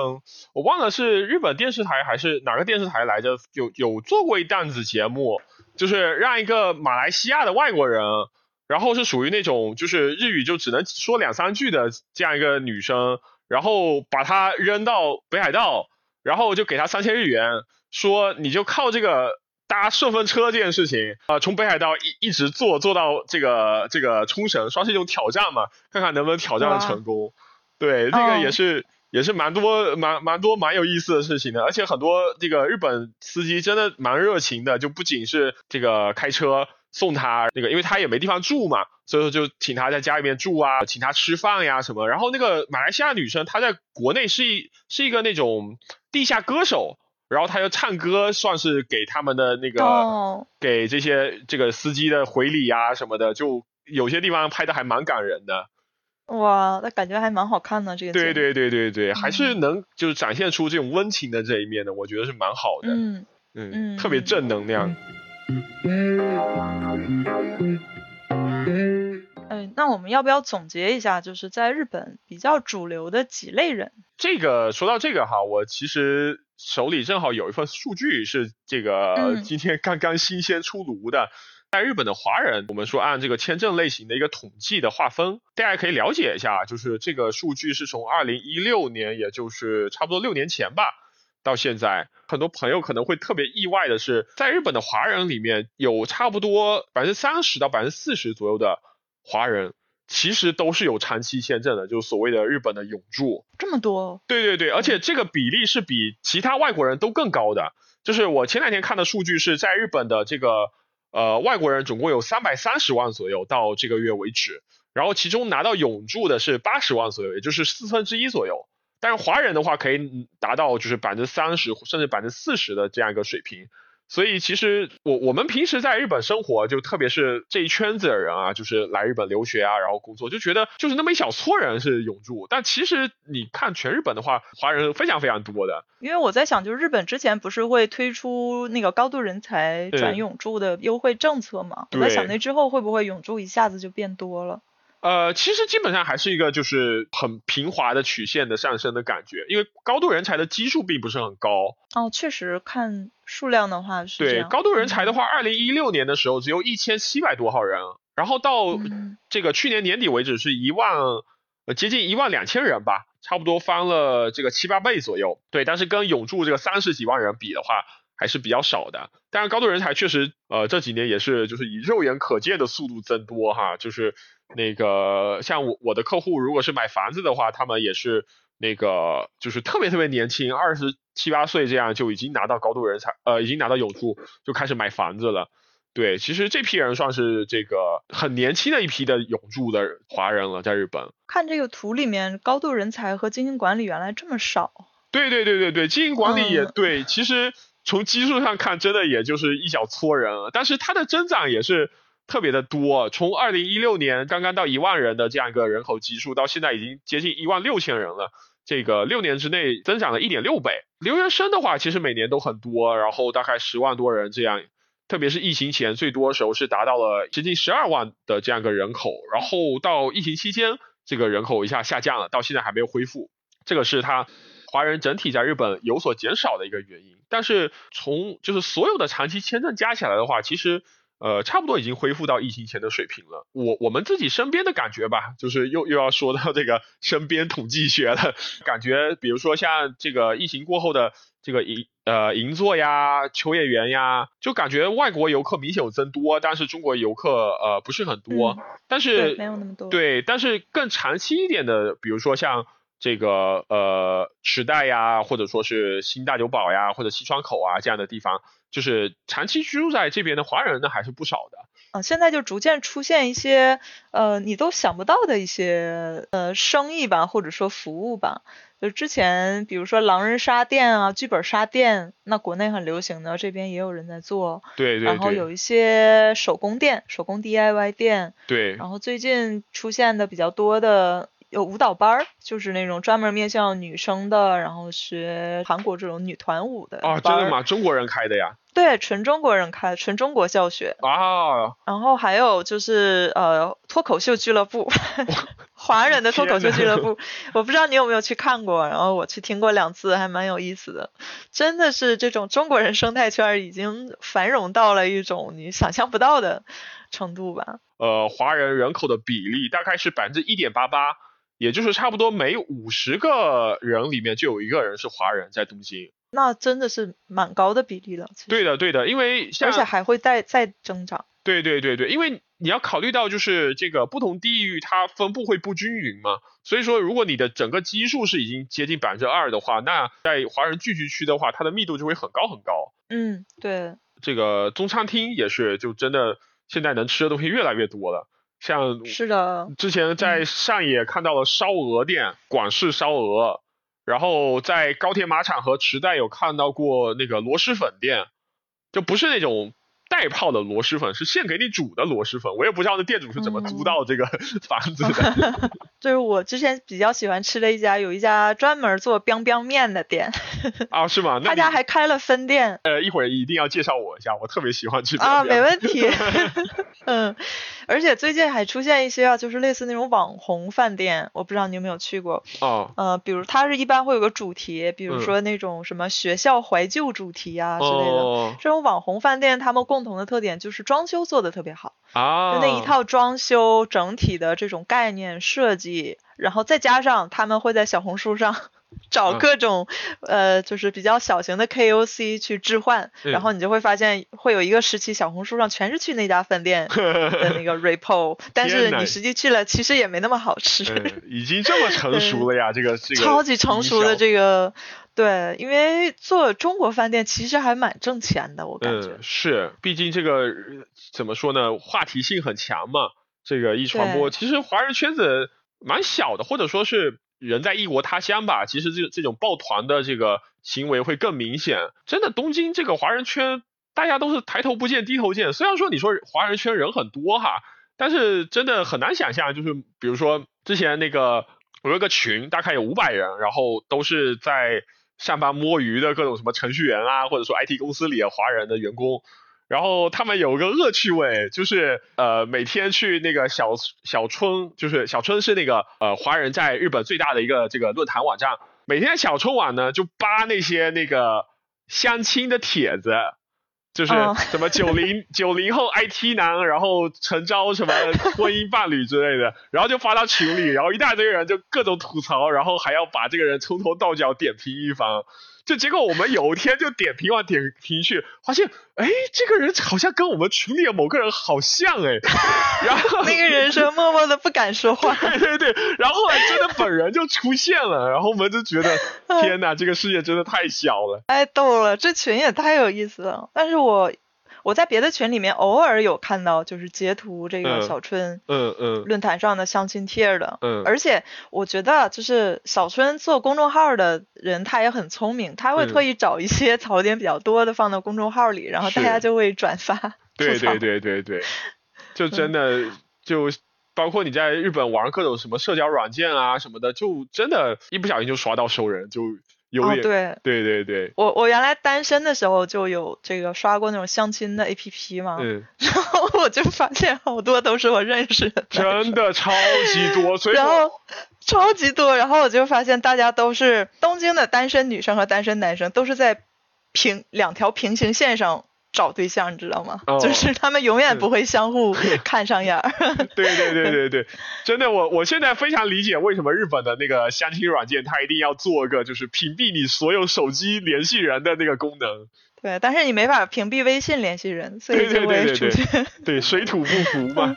我忘了是日本电视台还是哪个电视台来着，有有做过一档子节目，就是让一个马来西亚的外国人，然后是属于那种就是日语就只能说两三句的这样一个女生，然后把她扔到北海道，然后就给她三千日元，说你就靠这个搭顺风车这件事情啊，呃，从北海道一一直坐坐到这个这个冲绳，算是一种挑战嘛，看看能不能挑战成功。对，那个也是也是蛮多蛮蛮多蛮有意思的事情的，而且很多这个日本司机真的蛮热情的，就不仅是这个开车送他那个，因为他也没地方住嘛，所以说就请他在家里面住啊，请他吃饭呀什么。然后那个马来西亚女生她在国内是一是一个那种地下歌手，然后她就唱歌，算是给他们的那个、oh. 给这些这个司机的回礼啊什么的，就有些地方拍的还蛮感人的。哇，那感觉还蛮好看的这个。对对对对对，还是能就是展现出这种温情的这一面的，我觉得是蛮好的。嗯嗯，嗯特别正能量。嗯，那我们要不要总结一下，就是在日本比较主流的几类人？这个说到这个哈，我其实手里正好有一份数据是这个、嗯、今天刚刚新鲜出炉的。在日本的华人，我们说按这个签证类型的一个统计的划分，大家可以了解一下，就是这个数据是从二零一六年，也就是差不多六年前吧，到现在。很多朋友可能会特别意外的是，在日本的华人里面有差不多 百分之三十 到 百分之四十 左右的华人其实都是有长期签证的，就是所谓的日本的永住。这么多？对对对，而且这个比例是比其他外国人都更高的。就是我前两天看的数据是，在日本的这个呃，外国人总共有三百三十万左右到这个月为止，然后其中拿到永住的是八十万左右，也就是四分之一左右。但是华人的话可以达到就是 百分之三十 甚至 百分之四十 的这样一个水平。所以其实我我们平时在日本生活，就特别是这一圈子的人啊，就是来日本留学啊，然后工作，就觉得就是那么一小撮人是永住，但其实你看全日本的话，华人非常非常多的。因为我在想，就是日本之前不是会推出那个高度人才转永住的优惠政策嘛？我在想那之后会不会永住一下子就变多了？呃，其实基本上还是一个就是很平滑的曲线的上升的感觉，因为高度人才的基数并不是很高。哦，确实看数量的话是这样。对，高度人才的话，二零一六年的时候只有一千七百多号人，然后到这个去年年底为止是一万、呃、接近一万两千人吧，差不多翻了这个七八倍左右。对，但是跟永住这个三十几万人比的话，还是比较少的。但是高度人才确实，呃，这几年也是就是以肉眼可见的速度增多哈，就是。那个像我我的客户如果是买房子的话，他们也是那个就是特别特别年轻，二十七八岁这样就已经拿到高度人才，呃，已经拿到永住就开始买房子了。对，其实这批人算是这个很年轻的一批的永住的华人了，在日本。看这个图里面，高度人才和经营管理原来这么少。对对对对对，经营管理也、嗯、对，其实从基数上看，真的也就是一小撮人，但是它的增长也是。特别的多，从二零一六年刚刚到一万人的这样一个人口基数，到现在已经接近一万六千人了。这个六年之内增长了一点六倍。留学生的话，其实每年都很多，然后大概十万多人这样，特别是疫情前最多的时候是达到了接近十二万的这样一个人口，然后到疫情期间这个人口一下下降了，到现在还没有恢复。这个是它华人整体在日本有所减少的一个原因。但是从就是所有的长期签证加起来的话，其实。呃，差不多已经恢复到疫情前的水平了。我我们自己身边的感觉吧，就是又又要说到这个身边统计学了。感觉比如说像这个疫情过后的这个银呃银座呀、秋叶原呀，就感觉外国游客明显有增多，但是中国游客呃不是很多。嗯、但是对没有那么多。对，但是更长期一点的，比如说像这个呃池袋呀，或者说是新大久保呀，或者西川口啊这样的地方。就是长期居住在这边的华人呢，还是不少的。啊，现在就逐渐出现一些呃，你都想不到的一些呃生意吧，或者说服务吧。就之前比如说狼人杀店啊、剧本杀店，那国内很流行的，这边也有人在做。对对对。然后有一些手工店、手工 D I Y 店。对。然后最近出现的比较多的。有舞蹈班，就是那种专门面向女生的，然后学韩国这种女团舞的。哦，真的吗？中国人开的呀？对，纯中国人开，纯中国教学。哦。然后还有就是呃脱口秀俱乐部，华人的脱口秀俱乐部，我不知道你有没有去看过，然后我去听过两次，还蛮有意思的。真的是这种中国人生态圈已经繁荣到了一种你想象不到的程度吧。呃，华人人口的比例大概是 百分之一点八八。也就是差不多每五十个人里面就有一个人是华人，在东京。那真的是蛮高的比例了。对的对的，因为像而且还会再再增长。对对对对，因为你要考虑到就是这个不同地域它分布会不均匀嘛，所以说如果你的整个基数是已经接近 百分之二 的话，那在华人聚居区的话它的密度就会很高很高。嗯，对，这个中餐厅也是，就真的现在能吃的东西越来越多了，像是的，之前在上野看到了烧鹅店，广式烧鹅，然后在高铁马场和池袋有看到过那个螺蛳粉店，就不是那种带泡的螺蛳粉，是现给你煮的螺蛳粉，我也不知道那店主是怎么租到这个房子的、嗯、就是我之前比较喜欢吃的一家，有一家专门做 biang biang 面的店啊，是吗？那他家还开了分店，呃，一会儿一定要介绍我一下，我特别喜欢去 biang biang 啊，没问题嗯，而且最近还出现一些啊，就是类似那种网红饭店，我不知道你有没有去过哦，呃，比如它是一般会有个主题，比如说那种什么学校怀旧主题啊、嗯、之类的、哦、这种网红饭店他们共同的特点就是装修做得特别好啊，就那一套装修整体的这种概念设计，然后再加上他们会在小红书上找各种、嗯、呃，就是比较小型的 K O C 去置换、嗯、然后你就会发现会有一个时期小红书上全是去那家饭店的那个 repo 但是你实际去了其实也没那么好吃、嗯、已经这么成熟了呀、嗯、这个这个超级成熟的这个，对，因为做中国饭店其实还蛮挣钱的，我感觉、嗯、是，毕竟这个怎么说呢，话题性很强嘛，这个一传播，其实华人圈子蛮小的，或者说是人在异国他乡吧，其实这这种抱团的这个行为会更明显。真的，东京这个华人圈，大家都是抬头不见低头见。虽然说你说华人圈人很多哈，但是真的很难想象，就是比如说之前那个我有个群，大概有五百人，然后都是在上班摸鱼的各种什么程序员啊，或者说 I T 公司里的华人的员工，然后他们有个恶趣味，就是呃每天去那个小小春，就是小春是那个呃华人在日本最大的一个这个论坛网站，每天小春晚呢就扒那些那个相亲的帖子，就是什么九零九零后 I T 男，然后诚招什么婚姻伴侣之类的，然后就发到群里，然后一大堆人就各种吐槽，然后还要把这个人从头到脚点评一番。就结果我们有一天就点评完点评去，发现哎，这个人好像跟我们群里的某个人好像哎，然后那个人是默默的不敢说话，对对对，然后后来真的本人就出现了，然后我们就觉得天哪，这个世界真的太小了，哎，逗了，这群也太有意思了。但是我我在别的群里面偶尔有看到，就是截图这个小春嗯嗯论坛上的相亲贴的，嗯，而且我觉得就是小春做公众号的人他也很聪明，他会特意找一些槽点比较多的放到公众号里，然后大家就会转发。对对对对对，就真的就包括你在日本玩各种什么社交软件啊什么的，就真的一不小心就刷到熟人就。哦，对对对对，我我原来单身的时候就有这个刷过那种相亲的 A P P 嘛，嗯，然后我就发现好多都是我认识的，真的超级多，所以然后超级多，然后我就发现大家都是东京的单身女生和单身男生都是在平两条平行线上找对象，你知道吗？哦，就是他们永远不会相互看上眼儿。对对对对对，真的，我我现在非常理解为什么日本的那个相亲软件，它一定要做个就是屏蔽你所有手机联系人的那个功能。对，但是你没法屏蔽微信联系人，所以就会出现 对, 对, 对, 对, 对, 对水土不服嘛。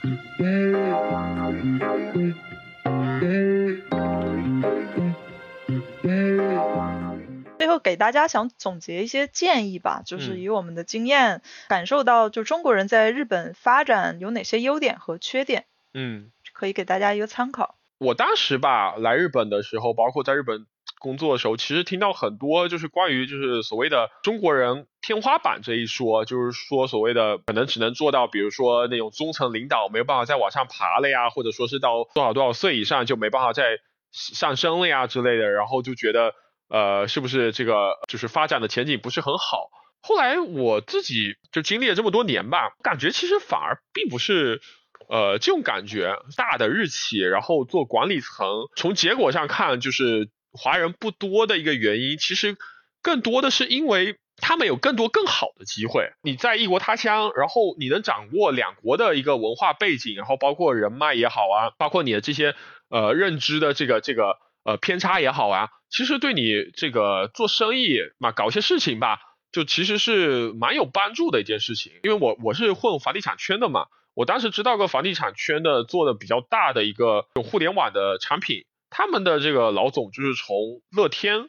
最后给大家想总结一些建议吧，就是以我们的经验、嗯、感受到就中国人在日本发展有哪些优点和缺点，嗯，可以给大家一个参考。我当时吧来日本的时候，包括在日本工作的时候，其实听到很多就是关于就是所谓的中国人天花板这一说，就是说所谓的可能只能做到比如说那种中层领导，没有办法再往上爬了呀，或者说是到多少多少岁以上就没办法再上升了呀之类的，然后就觉得呃，是不是这个就是发展的前景不是很好？后来我自己就经历了这么多年吧，感觉其实反而并不是呃这种感觉。大的日企，然后做管理层，从结果上看，就是华人不多的一个原因，其实更多的是因为他们有更多更好的机会。你在异国他乡，然后你能掌握两国的一个文化背景，然后包括人脉也好啊，包括你的这些呃认知的这个这个。呃，偏差也好啊，其实对你这个做生意嘛，搞些事情吧，就其实是蛮有帮助的一件事情。因为我我是混房地产圈的嘛，我当时知道个房地产圈的做的比较大的一个互联网的产品，他们的这个老总就是从乐天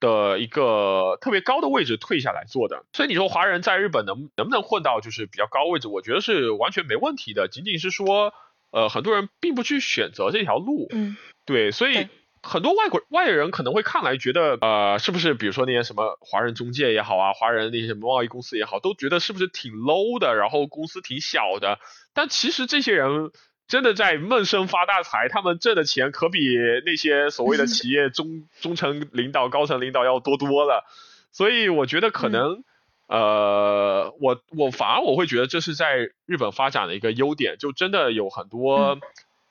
的一个特别高的位置退下来做的。所以你说华人在日本能能不能混到就是比较高位置，我觉得是完全没问题的，仅仅是说呃很多人并不去选择这条路。嗯，对，所以很多外国外人可能会看来觉得呃是不是比如说那些什么华人中介也好啊，华人那些贸易公司也好，都觉得是不是挺 low 的，然后公司挺小的。但其实这些人真的在闷声发大财，他们挣的钱可比那些所谓的企业中中层领导高层领导要多多了。所以我觉得可能、嗯、呃我我反而我会觉得这是在日本发展的一个优点，就真的有很多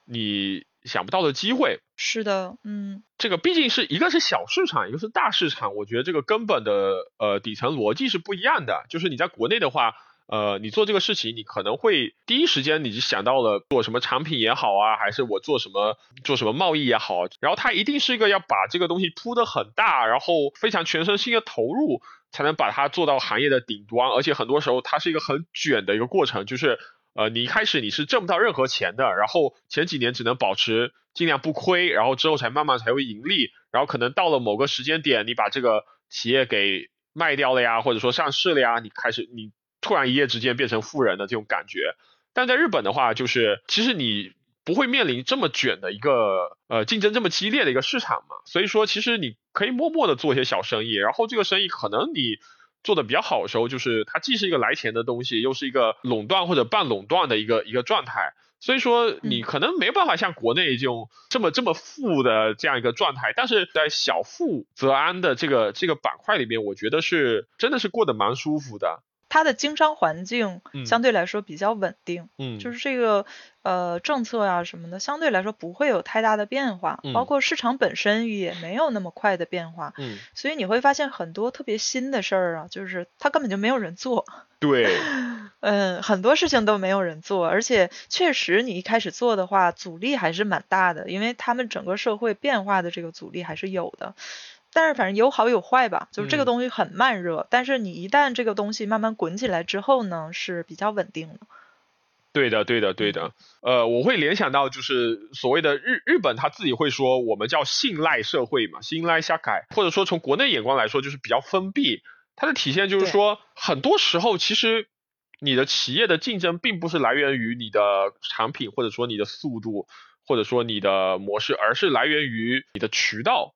你想不到的机会。是的，嗯，这个毕竟是一个是小市场，一个是大市场，我觉得这个根本的呃底层逻辑是不一样的。就是你在国内的话呃，你做这个事情，你可能会第一时间你就想到了做什么产品也好啊，还是我做什么做什么贸易也好，然后它一定是一个要把这个东西铺得很大，然后非常全身心的投入，才能把它做到行业的顶端。而且很多时候它是一个很卷的一个过程，就是呃，你一开始你是挣不到任何钱的，然后前几年只能保持尽量不亏，然后之后才慢慢才会盈利，然后可能到了某个时间点，你把这个企业给卖掉了呀，或者说上市了呀，你开始你突然一夜之间变成富人的这种感觉。但在日本的话，就是其实你不会面临这么卷的一个呃竞争这么激烈的一个市场嘛，所以说其实你可以默默的做一些小生意，然后这个生意可能你做的比较好的时候，就是它既是一个来钱的东西，又是一个垄断或者半垄断的一个一个状态。所以说你可能没办法像国内这种这么这么富的这样一个状态，但是在小富则安的这个这个板块里面，我觉得是真的是过得蛮舒服的。它的经商环境相对来说比较稳定，嗯，就是这个呃政策啊什么的相对来说不会有太大的变化，嗯，包括市场本身也没有那么快的变化，嗯，所以你会发现很多特别新的事儿啊，就是它根本就没有人做。对，嗯，很多事情都没有人做，而且确实你一开始做的话，阻力还是蛮大的，因为他们整个社会变化的这个阻力还是有的。但是反正有好有坏吧，就是这个东西很慢热，嗯，但是你一旦这个东西慢慢滚起来之后呢，是比较稳定的。对的对的对的，呃，我会联想到就是所谓的日日本他自己会说我们叫信赖社会嘛，信赖社会，或者说从国内眼光来说就是比较封闭。它的体现就是说很多时候其实你的企业的竞争并不是来源于你的产品或者说你的速度或者说你的模式，而是来源于你的渠道，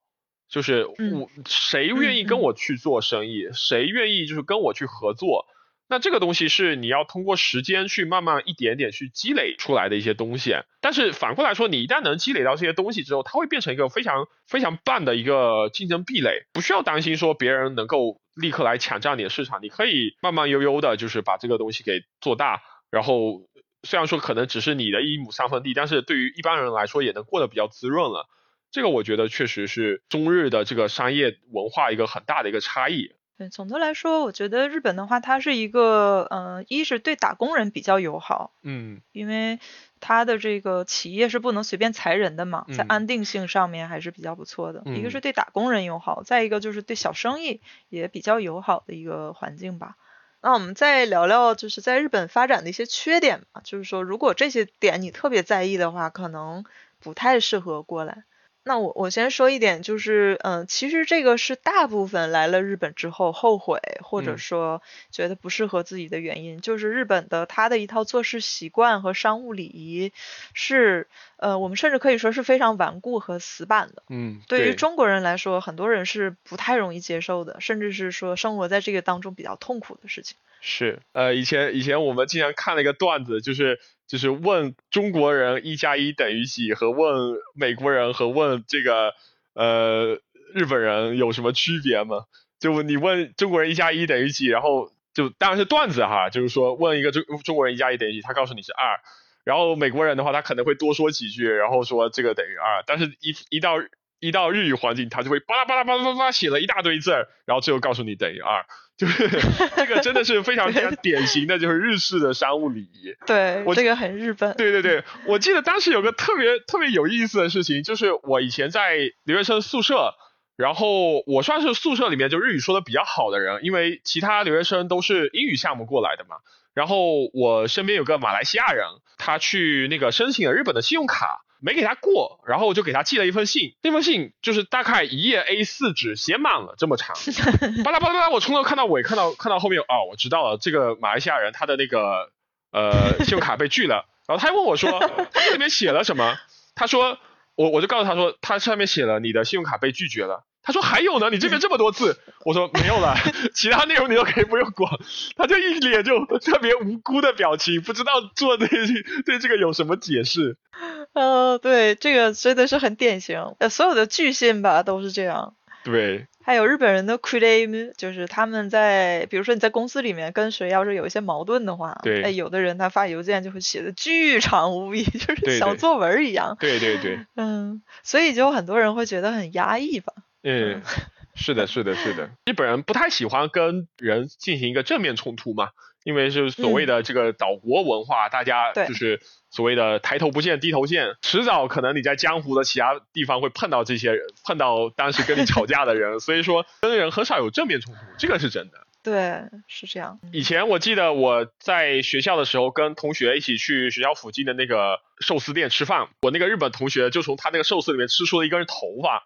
就是我谁愿意跟我去做生意，嗯，谁愿意就是跟我去合作，嗯，那这个东西是你要通过时间去慢慢一点点去积累出来的一些东西。但是反过来说，你一旦能积累到这些东西之后，它会变成一个非常非常棒的一个竞争壁垒，不需要担心说别人能够立刻来抢占你的市场，你可以慢慢悠悠的就是把这个东西给做大，然后虽然说可能只是你的一亩三分地，但是对于一般人来说也能过得比较滋润了。这个我觉得确实是中日的这个商业文化一个很大的一个差异。对，总的来说我觉得日本的话，它是一个呃，一是对打工人比较友好，嗯，因为它的这个企业是不能随便裁人的嘛，在安定性上面还是比较不错的，嗯，一个是对打工人友好，再一个就是对小生意也比较友好的一个环境吧。那我们再聊聊就是在日本发展的一些缺点吧，就是说如果这些点你特别在意的话，可能不太适合过来。那我我先说一点，就是嗯、呃，其实这个是大部分来了日本之后后悔或者说觉得不适合自己的原因，嗯，就是日本的他的一套做事习惯和商务礼仪是呃，我们甚至可以说是非常顽固和死板的。嗯，对，对于中国人来说，很多人是不太容易接受的，甚至是说生活在这个当中比较痛苦的事情。是，呃，以前以前我们经常看了一个段子，就是。就是问中国人一加一等于几和问美国人和问这个呃日本人有什么区别吗？就你问中国人一加一等于几，然后就当然是段子哈，就是说问一个中中国人一加一等于几，他告诉你是二，然后美国人的话他可能会多说几句，然后说这个等于二，但是一一到一到日语环境，他就会巴拉巴拉巴拉巴拉写了一大堆字，然后最后告诉你等于二。就是这个真的是非常非常典型的就是日式的商务礼仪。对，这个很日本。对对对，我记得当时有个特别特别有意思的事情，就是我以前在留学生宿舍，然后我算是宿舍里面就日语说的比较好的人，因为其他留学生都是英语项目过来的嘛。然后我身边有个马来西亚人，他去那个申请了日本的信用卡，没给他过，然后我就给他寄了一封信，那封信就是大概一页 A 四 纸写满了这么长，巴拉巴拉巴拉，我从头看到尾，看到看到后面，哦，我知道了，这个马来西亚人他的那个呃信用卡被拒了。然后他还问我说这里面写了什么，他说我我就告诉他说他上面写了你的信用卡被拒绝了。他说还有呢，你这边这么多字，我说没有了，其他内容你都可以不用管。他就一脸就特别无辜的表情，不知道做对对这个有什么解释。呃，对，这个真的是很典型，呃，所有的拒信吧都是这样。对，还有日本人的 claim， 就是他们在比如说你在公司里面跟谁要是有一些矛盾的话，对，哎，有的人他发邮件就会写的巨长无比，就是小作文一样。对对 对, 对，嗯，所以就很多人会觉得很压抑吧。嗯，是的是的是的，日本人不太喜欢跟人进行一个正面冲突嘛，因为是所谓的这个岛国文化，嗯，大家就是所谓的抬头不见低头见，迟早可能你在江湖的其他地方会碰到这些人，碰到当时跟你吵架的人所以说跟人很少有正面冲突，这个是真的。对，是这样。以前我记得我在学校的时候跟同学一起去学校附近的那个寿司店吃饭，我那个日本同学就从他那个寿司里面吃出了一根人头发。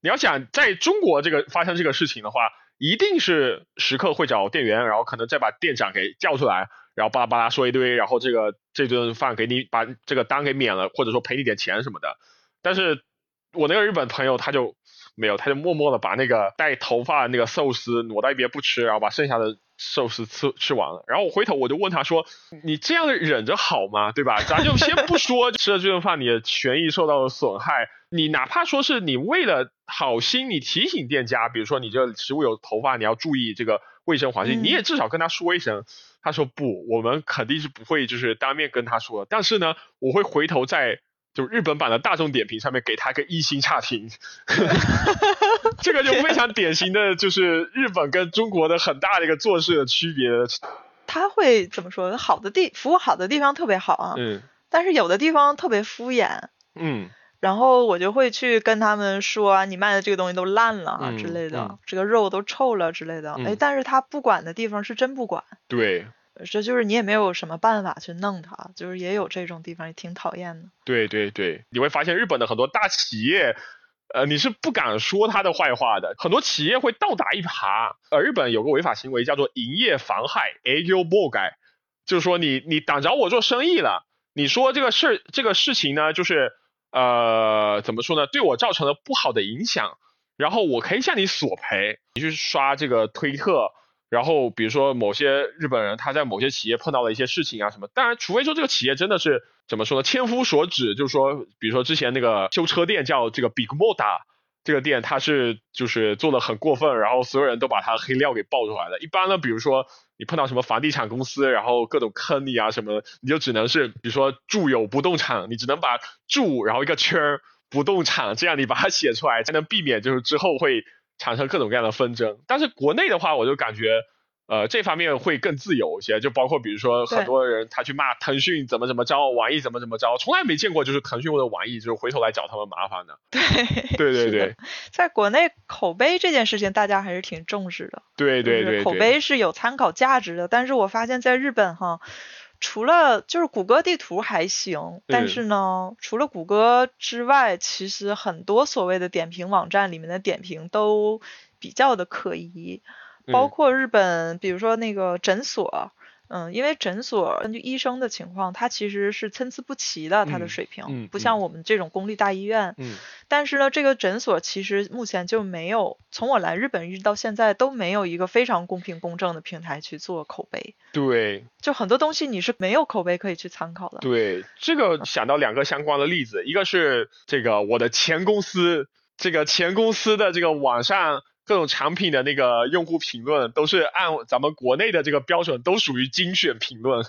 你要想在中国这个发生这个事情的话，一定是食客会找店员，然后可能再把店长给叫出来，然后巴拉巴拉说一堆，然后这个这顿饭给你把这个单给免了，或者说赔你点钱什么的。但是我那个日本朋友他就没有，他就默默的把那个带头发那个寿司挪到一边不吃，然后把剩下的寿司吃吃完了。然后我回头我就问他说，你这样忍着好吗，对吧，咱就先不说吃了这顿饭你的权益受到了损害，你哪怕说是你为了好心你提醒店家，比如说你这食物有头发你要注意这个卫生环境，嗯，你也至少跟他说一声。他说不，我们肯定是不会就是当面跟他说，但是呢我会回头在就日本版的大众点评上面给他个一星差评这个就非常典型的就是日本跟中国的很大的一个做事的区别。他会怎么说，好的地服务好的地方特别好啊，嗯，但是有的地方特别敷衍，嗯，然后我就会去跟他们说，啊，你卖的这个东西都烂了啊之类的，嗯嗯，这个肉都臭了之类的，嗯，哎，但是他不管的地方是真不管。对，这就是你也没有什么办法去弄它，就是也有这种地方也挺讨厌的。对对对，你会发现日本的很多大企业，呃，你是不敢说它的坏话的，很多企业会倒打一耙。呃，日本有个违法行为叫做营业妨害 （営業妨害），就是说你你挡着我做生意了，你说这个事这个事情呢，就是呃怎么说呢，对我造成了不好的影响，然后我可以向你索赔。你去刷这个推特。然后比如说某些日本人他在某些企业碰到了一些事情啊什么，当然除非说这个企业真的是怎么说呢，千夫所指，就是说比如说之前那个修车店叫这个 Big Motor， 这个店他是就是做的很过分，然后所有人都把他黑料给爆出来了。一般呢比如说你碰到什么房地产公司然后各种坑你啊什么的，你就只能是比如说住有不动产，你只能把住然后一个圈不动产这样你把它写出来，才能避免就是之后会产生各种各样的纷争。但是国内的话我就感觉呃，这方面会更自由一些，就包括比如说很多人他去骂腾讯怎么怎么着，网易怎么怎么着，从来没见过就是腾讯或者网易就是回头来找他们麻烦的。对对对对，在国内口碑这件事情大家还是挺重视的。对对 对, 对、就是、口碑是有参考价值的。但是我发现在日本哈，除了就是谷歌地图还行，但是呢，嗯，除了谷歌之外，其实很多所谓的点评网站里面的点评都比较的可疑，包括日本，比如说那个诊所，嗯，因为诊所根据医生的情况，它其实是参差不齐的，它的水平，嗯嗯，不像我们这种公立大医院，嗯，但是呢，这个诊所其实目前就没有，从我来日本一直到现在都没有一个非常公平公正的平台去做口碑。对，就很多东西你是没有口碑可以去参考的。对，这个想到两个相关的例子，一个是这个我的前公司，这个前公司的这个网上各种产品的那个用户评论都是按咱们国内的这个标准都属于精选评论，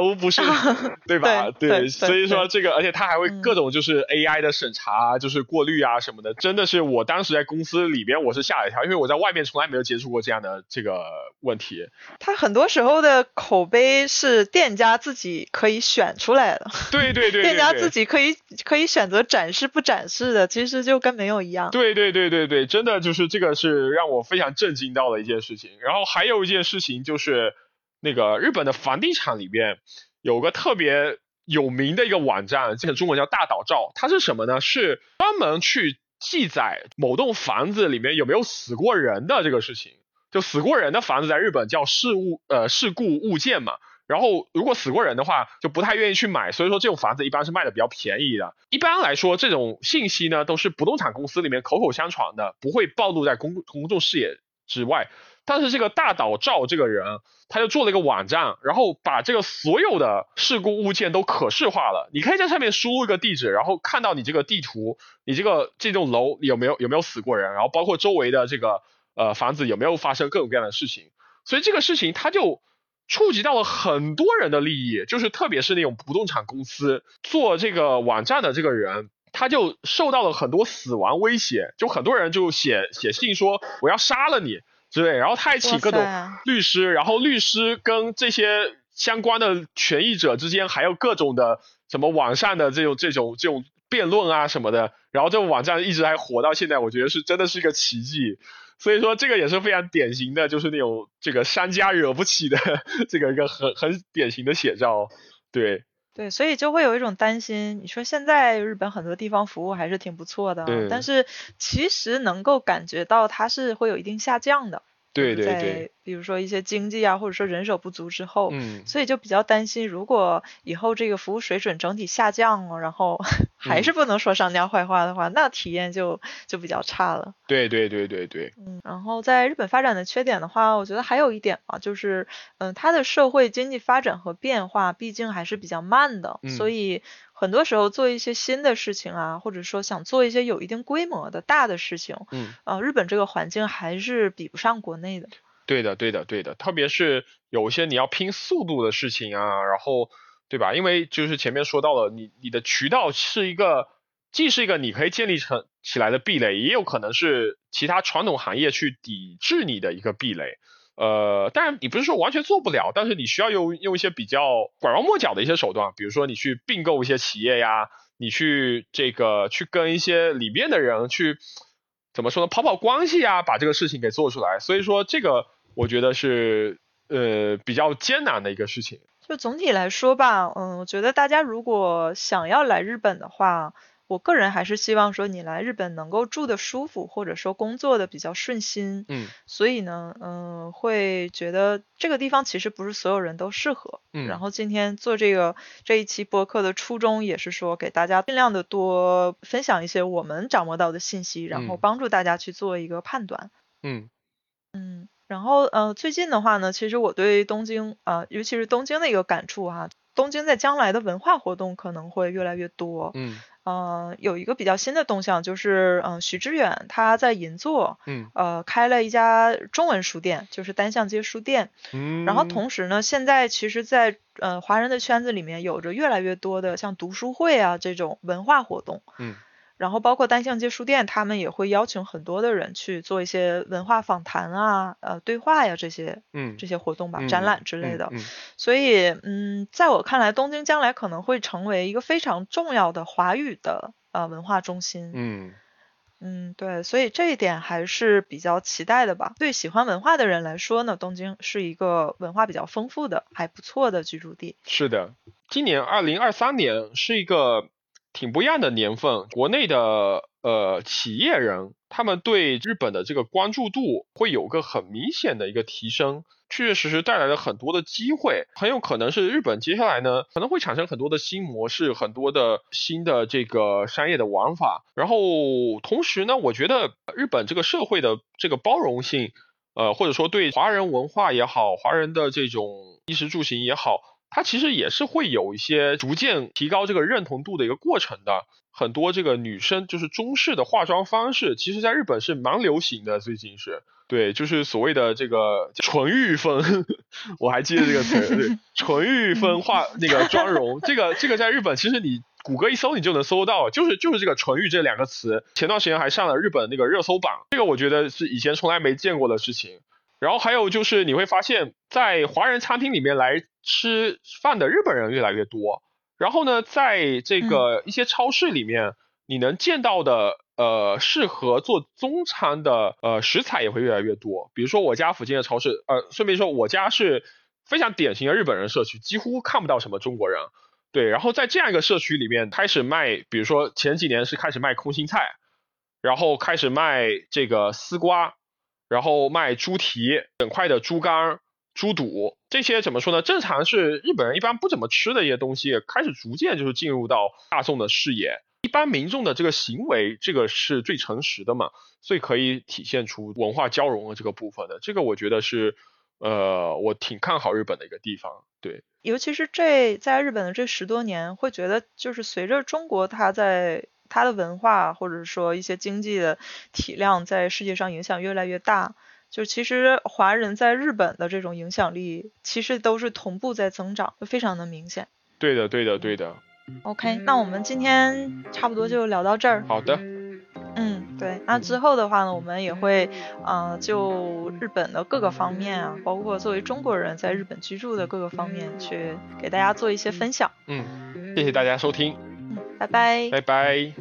都不是、啊、对吧 对, 对, 对，所以说这个，而且他还会各种就是 A I 的审查、嗯、就是过滤啊什么的，真的是我当时在公司里边我是吓了一跳，因为我在外面从来没有接触过这样的这个问题。他很多时候的口碑是店家自己可以选出来的，对对 对, 对, 对, 对，店家自己可以可以选择展示不展示的，其实就跟没有一样。对对对对对，真的就是这个是让我非常震惊到的一件事情。然后还有一件事情就是那个日本的房地产里边有个特别有名的一个网站，这个中文叫大岛照，它是什么呢？是专门去记载某栋房子里面有没有死过人的这个事情。就死过人的房子在日本叫事故呃事故物件嘛，然后如果死过人的话就不太愿意去买，所以说这种房子一般是卖的比较便宜的。一般来说这种信息呢都是不动产公司里面口口相传的，不会暴露在公公众视野之外。但是这个大岛照这个人他就做了一个网站，然后把这个所有的事故物件都可视化了，你可以在上面输入一个地址，然后看到你这个地图你这个这栋楼有没有有没有死过人，然后包括周围的这个呃房子有没有发生各种各样的事情。所以这个事情他就触及到了很多人的利益，就是特别是那种不动产公司做这个网站的这个人，他就受到了很多死亡威胁，就很多人就写写信说我要杀了你之类，然后他还请各种律师，然后律师跟这些相关的权益者之间还有各种的什么网上的这种这种这种辩论啊什么的，然后这种网站一直还火到现在，我觉得是真的是一个奇迹。所以说这个也是非常典型的就是那种这个商家惹不起的这个一个很很典型的写照。对对，所以就会有一种担心，你说现在日本很多地方服务还是挺不错的，但是其实能够感觉到它是会有一定下降的。对对对，比如说一些经济啊或者说人手不足之后、嗯、所以就比较担心如果以后这个服务水准整体下降了，然后还是不能说商家坏话的话、嗯、那体验就就比较差了。对对对对对，嗯，然后在日本发展的缺点的话，我觉得还有一点嘛，就是嗯、呃，它的社会经济发展和变化毕竟还是比较慢的、嗯、所以很多时候做一些新的事情啊，或者说想做一些有一定规模的大的事情，嗯，呃，日本这个环境还是比不上国内的。对的，对的，对的，特别是有一些你要拼速度的事情啊，然后对吧？因为就是前面说到了，你你的渠道是一个，既是一个你可以建立成起来的壁垒，也有可能是其他传统行业去抵制你的一个壁垒。呃，当然你不是说完全做不了，但是你需要用用一些比较拐弯抹角的一些手段，比如说你去并购一些企业呀，你去这个去跟一些里面的人去怎么说呢，跑跑关系啊，把这个事情给做出来。所以说这个我觉得是呃比较艰难的一个事情。就总体来说吧，嗯，我觉得大家如果想要来日本的话，我个人还是希望说你来日本能够住的舒服，或者说工作的比较顺心。嗯，所以呢，嗯、呃，会觉得这个地方其实不是所有人都适合。嗯，然后今天做这个这一期播客的初衷也是说给大家尽量的多分享一些我们掌握到的信息，然后帮助大家去做一个判断。嗯嗯，然后呃，最近的话呢，其实我对东京啊、呃，尤其是东京的一个感触哈、啊，东京在将来的文化活动可能会越来越多。嗯。呃，有一个比较新的动向就是，嗯、呃，徐志远他在银座，嗯，呃，开了一家中文书店，就是单向街书店。嗯，然后同时呢，现在其实在，在呃华人的圈子里面，有着越来越多的像读书会啊这种文化活动。嗯，然后包括单向街书店，他们也会邀请很多的人去做一些文化访谈啊、呃对话呀这些，嗯，这些活动吧，嗯、展览之类的。嗯嗯嗯、所以，嗯，在我看来，东京将来可能会成为一个非常重要的华语的呃文化中心。嗯嗯，对，所以这一点还是比较期待的吧。对喜欢文化的人来说呢，东京是一个文化比较丰富的、还不错的居住地。是的，今年二零二三年是一个挺不一样的年份，国内的呃企业人他们对日本的这个关注度会有个很明显的一个提升，确确实实带来了很多的机会，很有可能是日本接下来呢可能会产生很多的新模式，很多的新的这个商业的玩法。然后同时呢，我觉得日本这个社会的这个包容性，呃或者说对华人文化也好，华人的这种衣食住行也好，它其实也是会有一些逐渐提高这个认同度的一个过程的。很多这个女生就是中式的化妆方式，其实在日本是蛮流行的，最近是，对，就是所谓的这个纯欲风，我还记得这个词，对，纯欲风化那个妆容，这个这个在日本其实你谷歌一搜你就能搜到，就是就是这个纯欲这两个词，前段时间还上了日本那个热搜榜，这个我觉得是以前从来没见过的事情。然后还有就是你会发现在华人餐厅里面来吃饭的日本人越来越多，然后呢在这个一些超市里面你能见到的呃适合做中餐的呃食材也会越来越多。比如说我家附近的超市，呃顺便说我家是非常典型的日本人社区，几乎看不到什么中国人，对，然后在这样一个社区里面开始卖，比如说前几年是开始卖空心菜，然后开始卖这个丝瓜，然后卖猪蹄，整块的猪肝、猪肚，这些怎么说呢，正常是日本人一般不怎么吃的一些东西，开始逐渐就是进入到大众的视野，一般民众的这个行为，这个是最诚实的嘛，所以可以体现出文化交融的这个部分的，这个我觉得是呃，我挺看好日本的一个地方，对，尤其是这在日本的这十多年，会觉得就是随着中国它在它的文化或者说一些经济的体量在世界上影响越来越大，就其实华人在日本的这种影响力其实都是同步在增长，非常的明显。对的对的对的。OK， 那我们今天差不多就聊到这儿。好的。嗯，对，那之后的话呢，我们也会呃就日本的各个方面啊，包括作为中国人在日本居住的各个方面去给大家做一些分享。嗯，谢谢大家收听。拜拜，拜拜。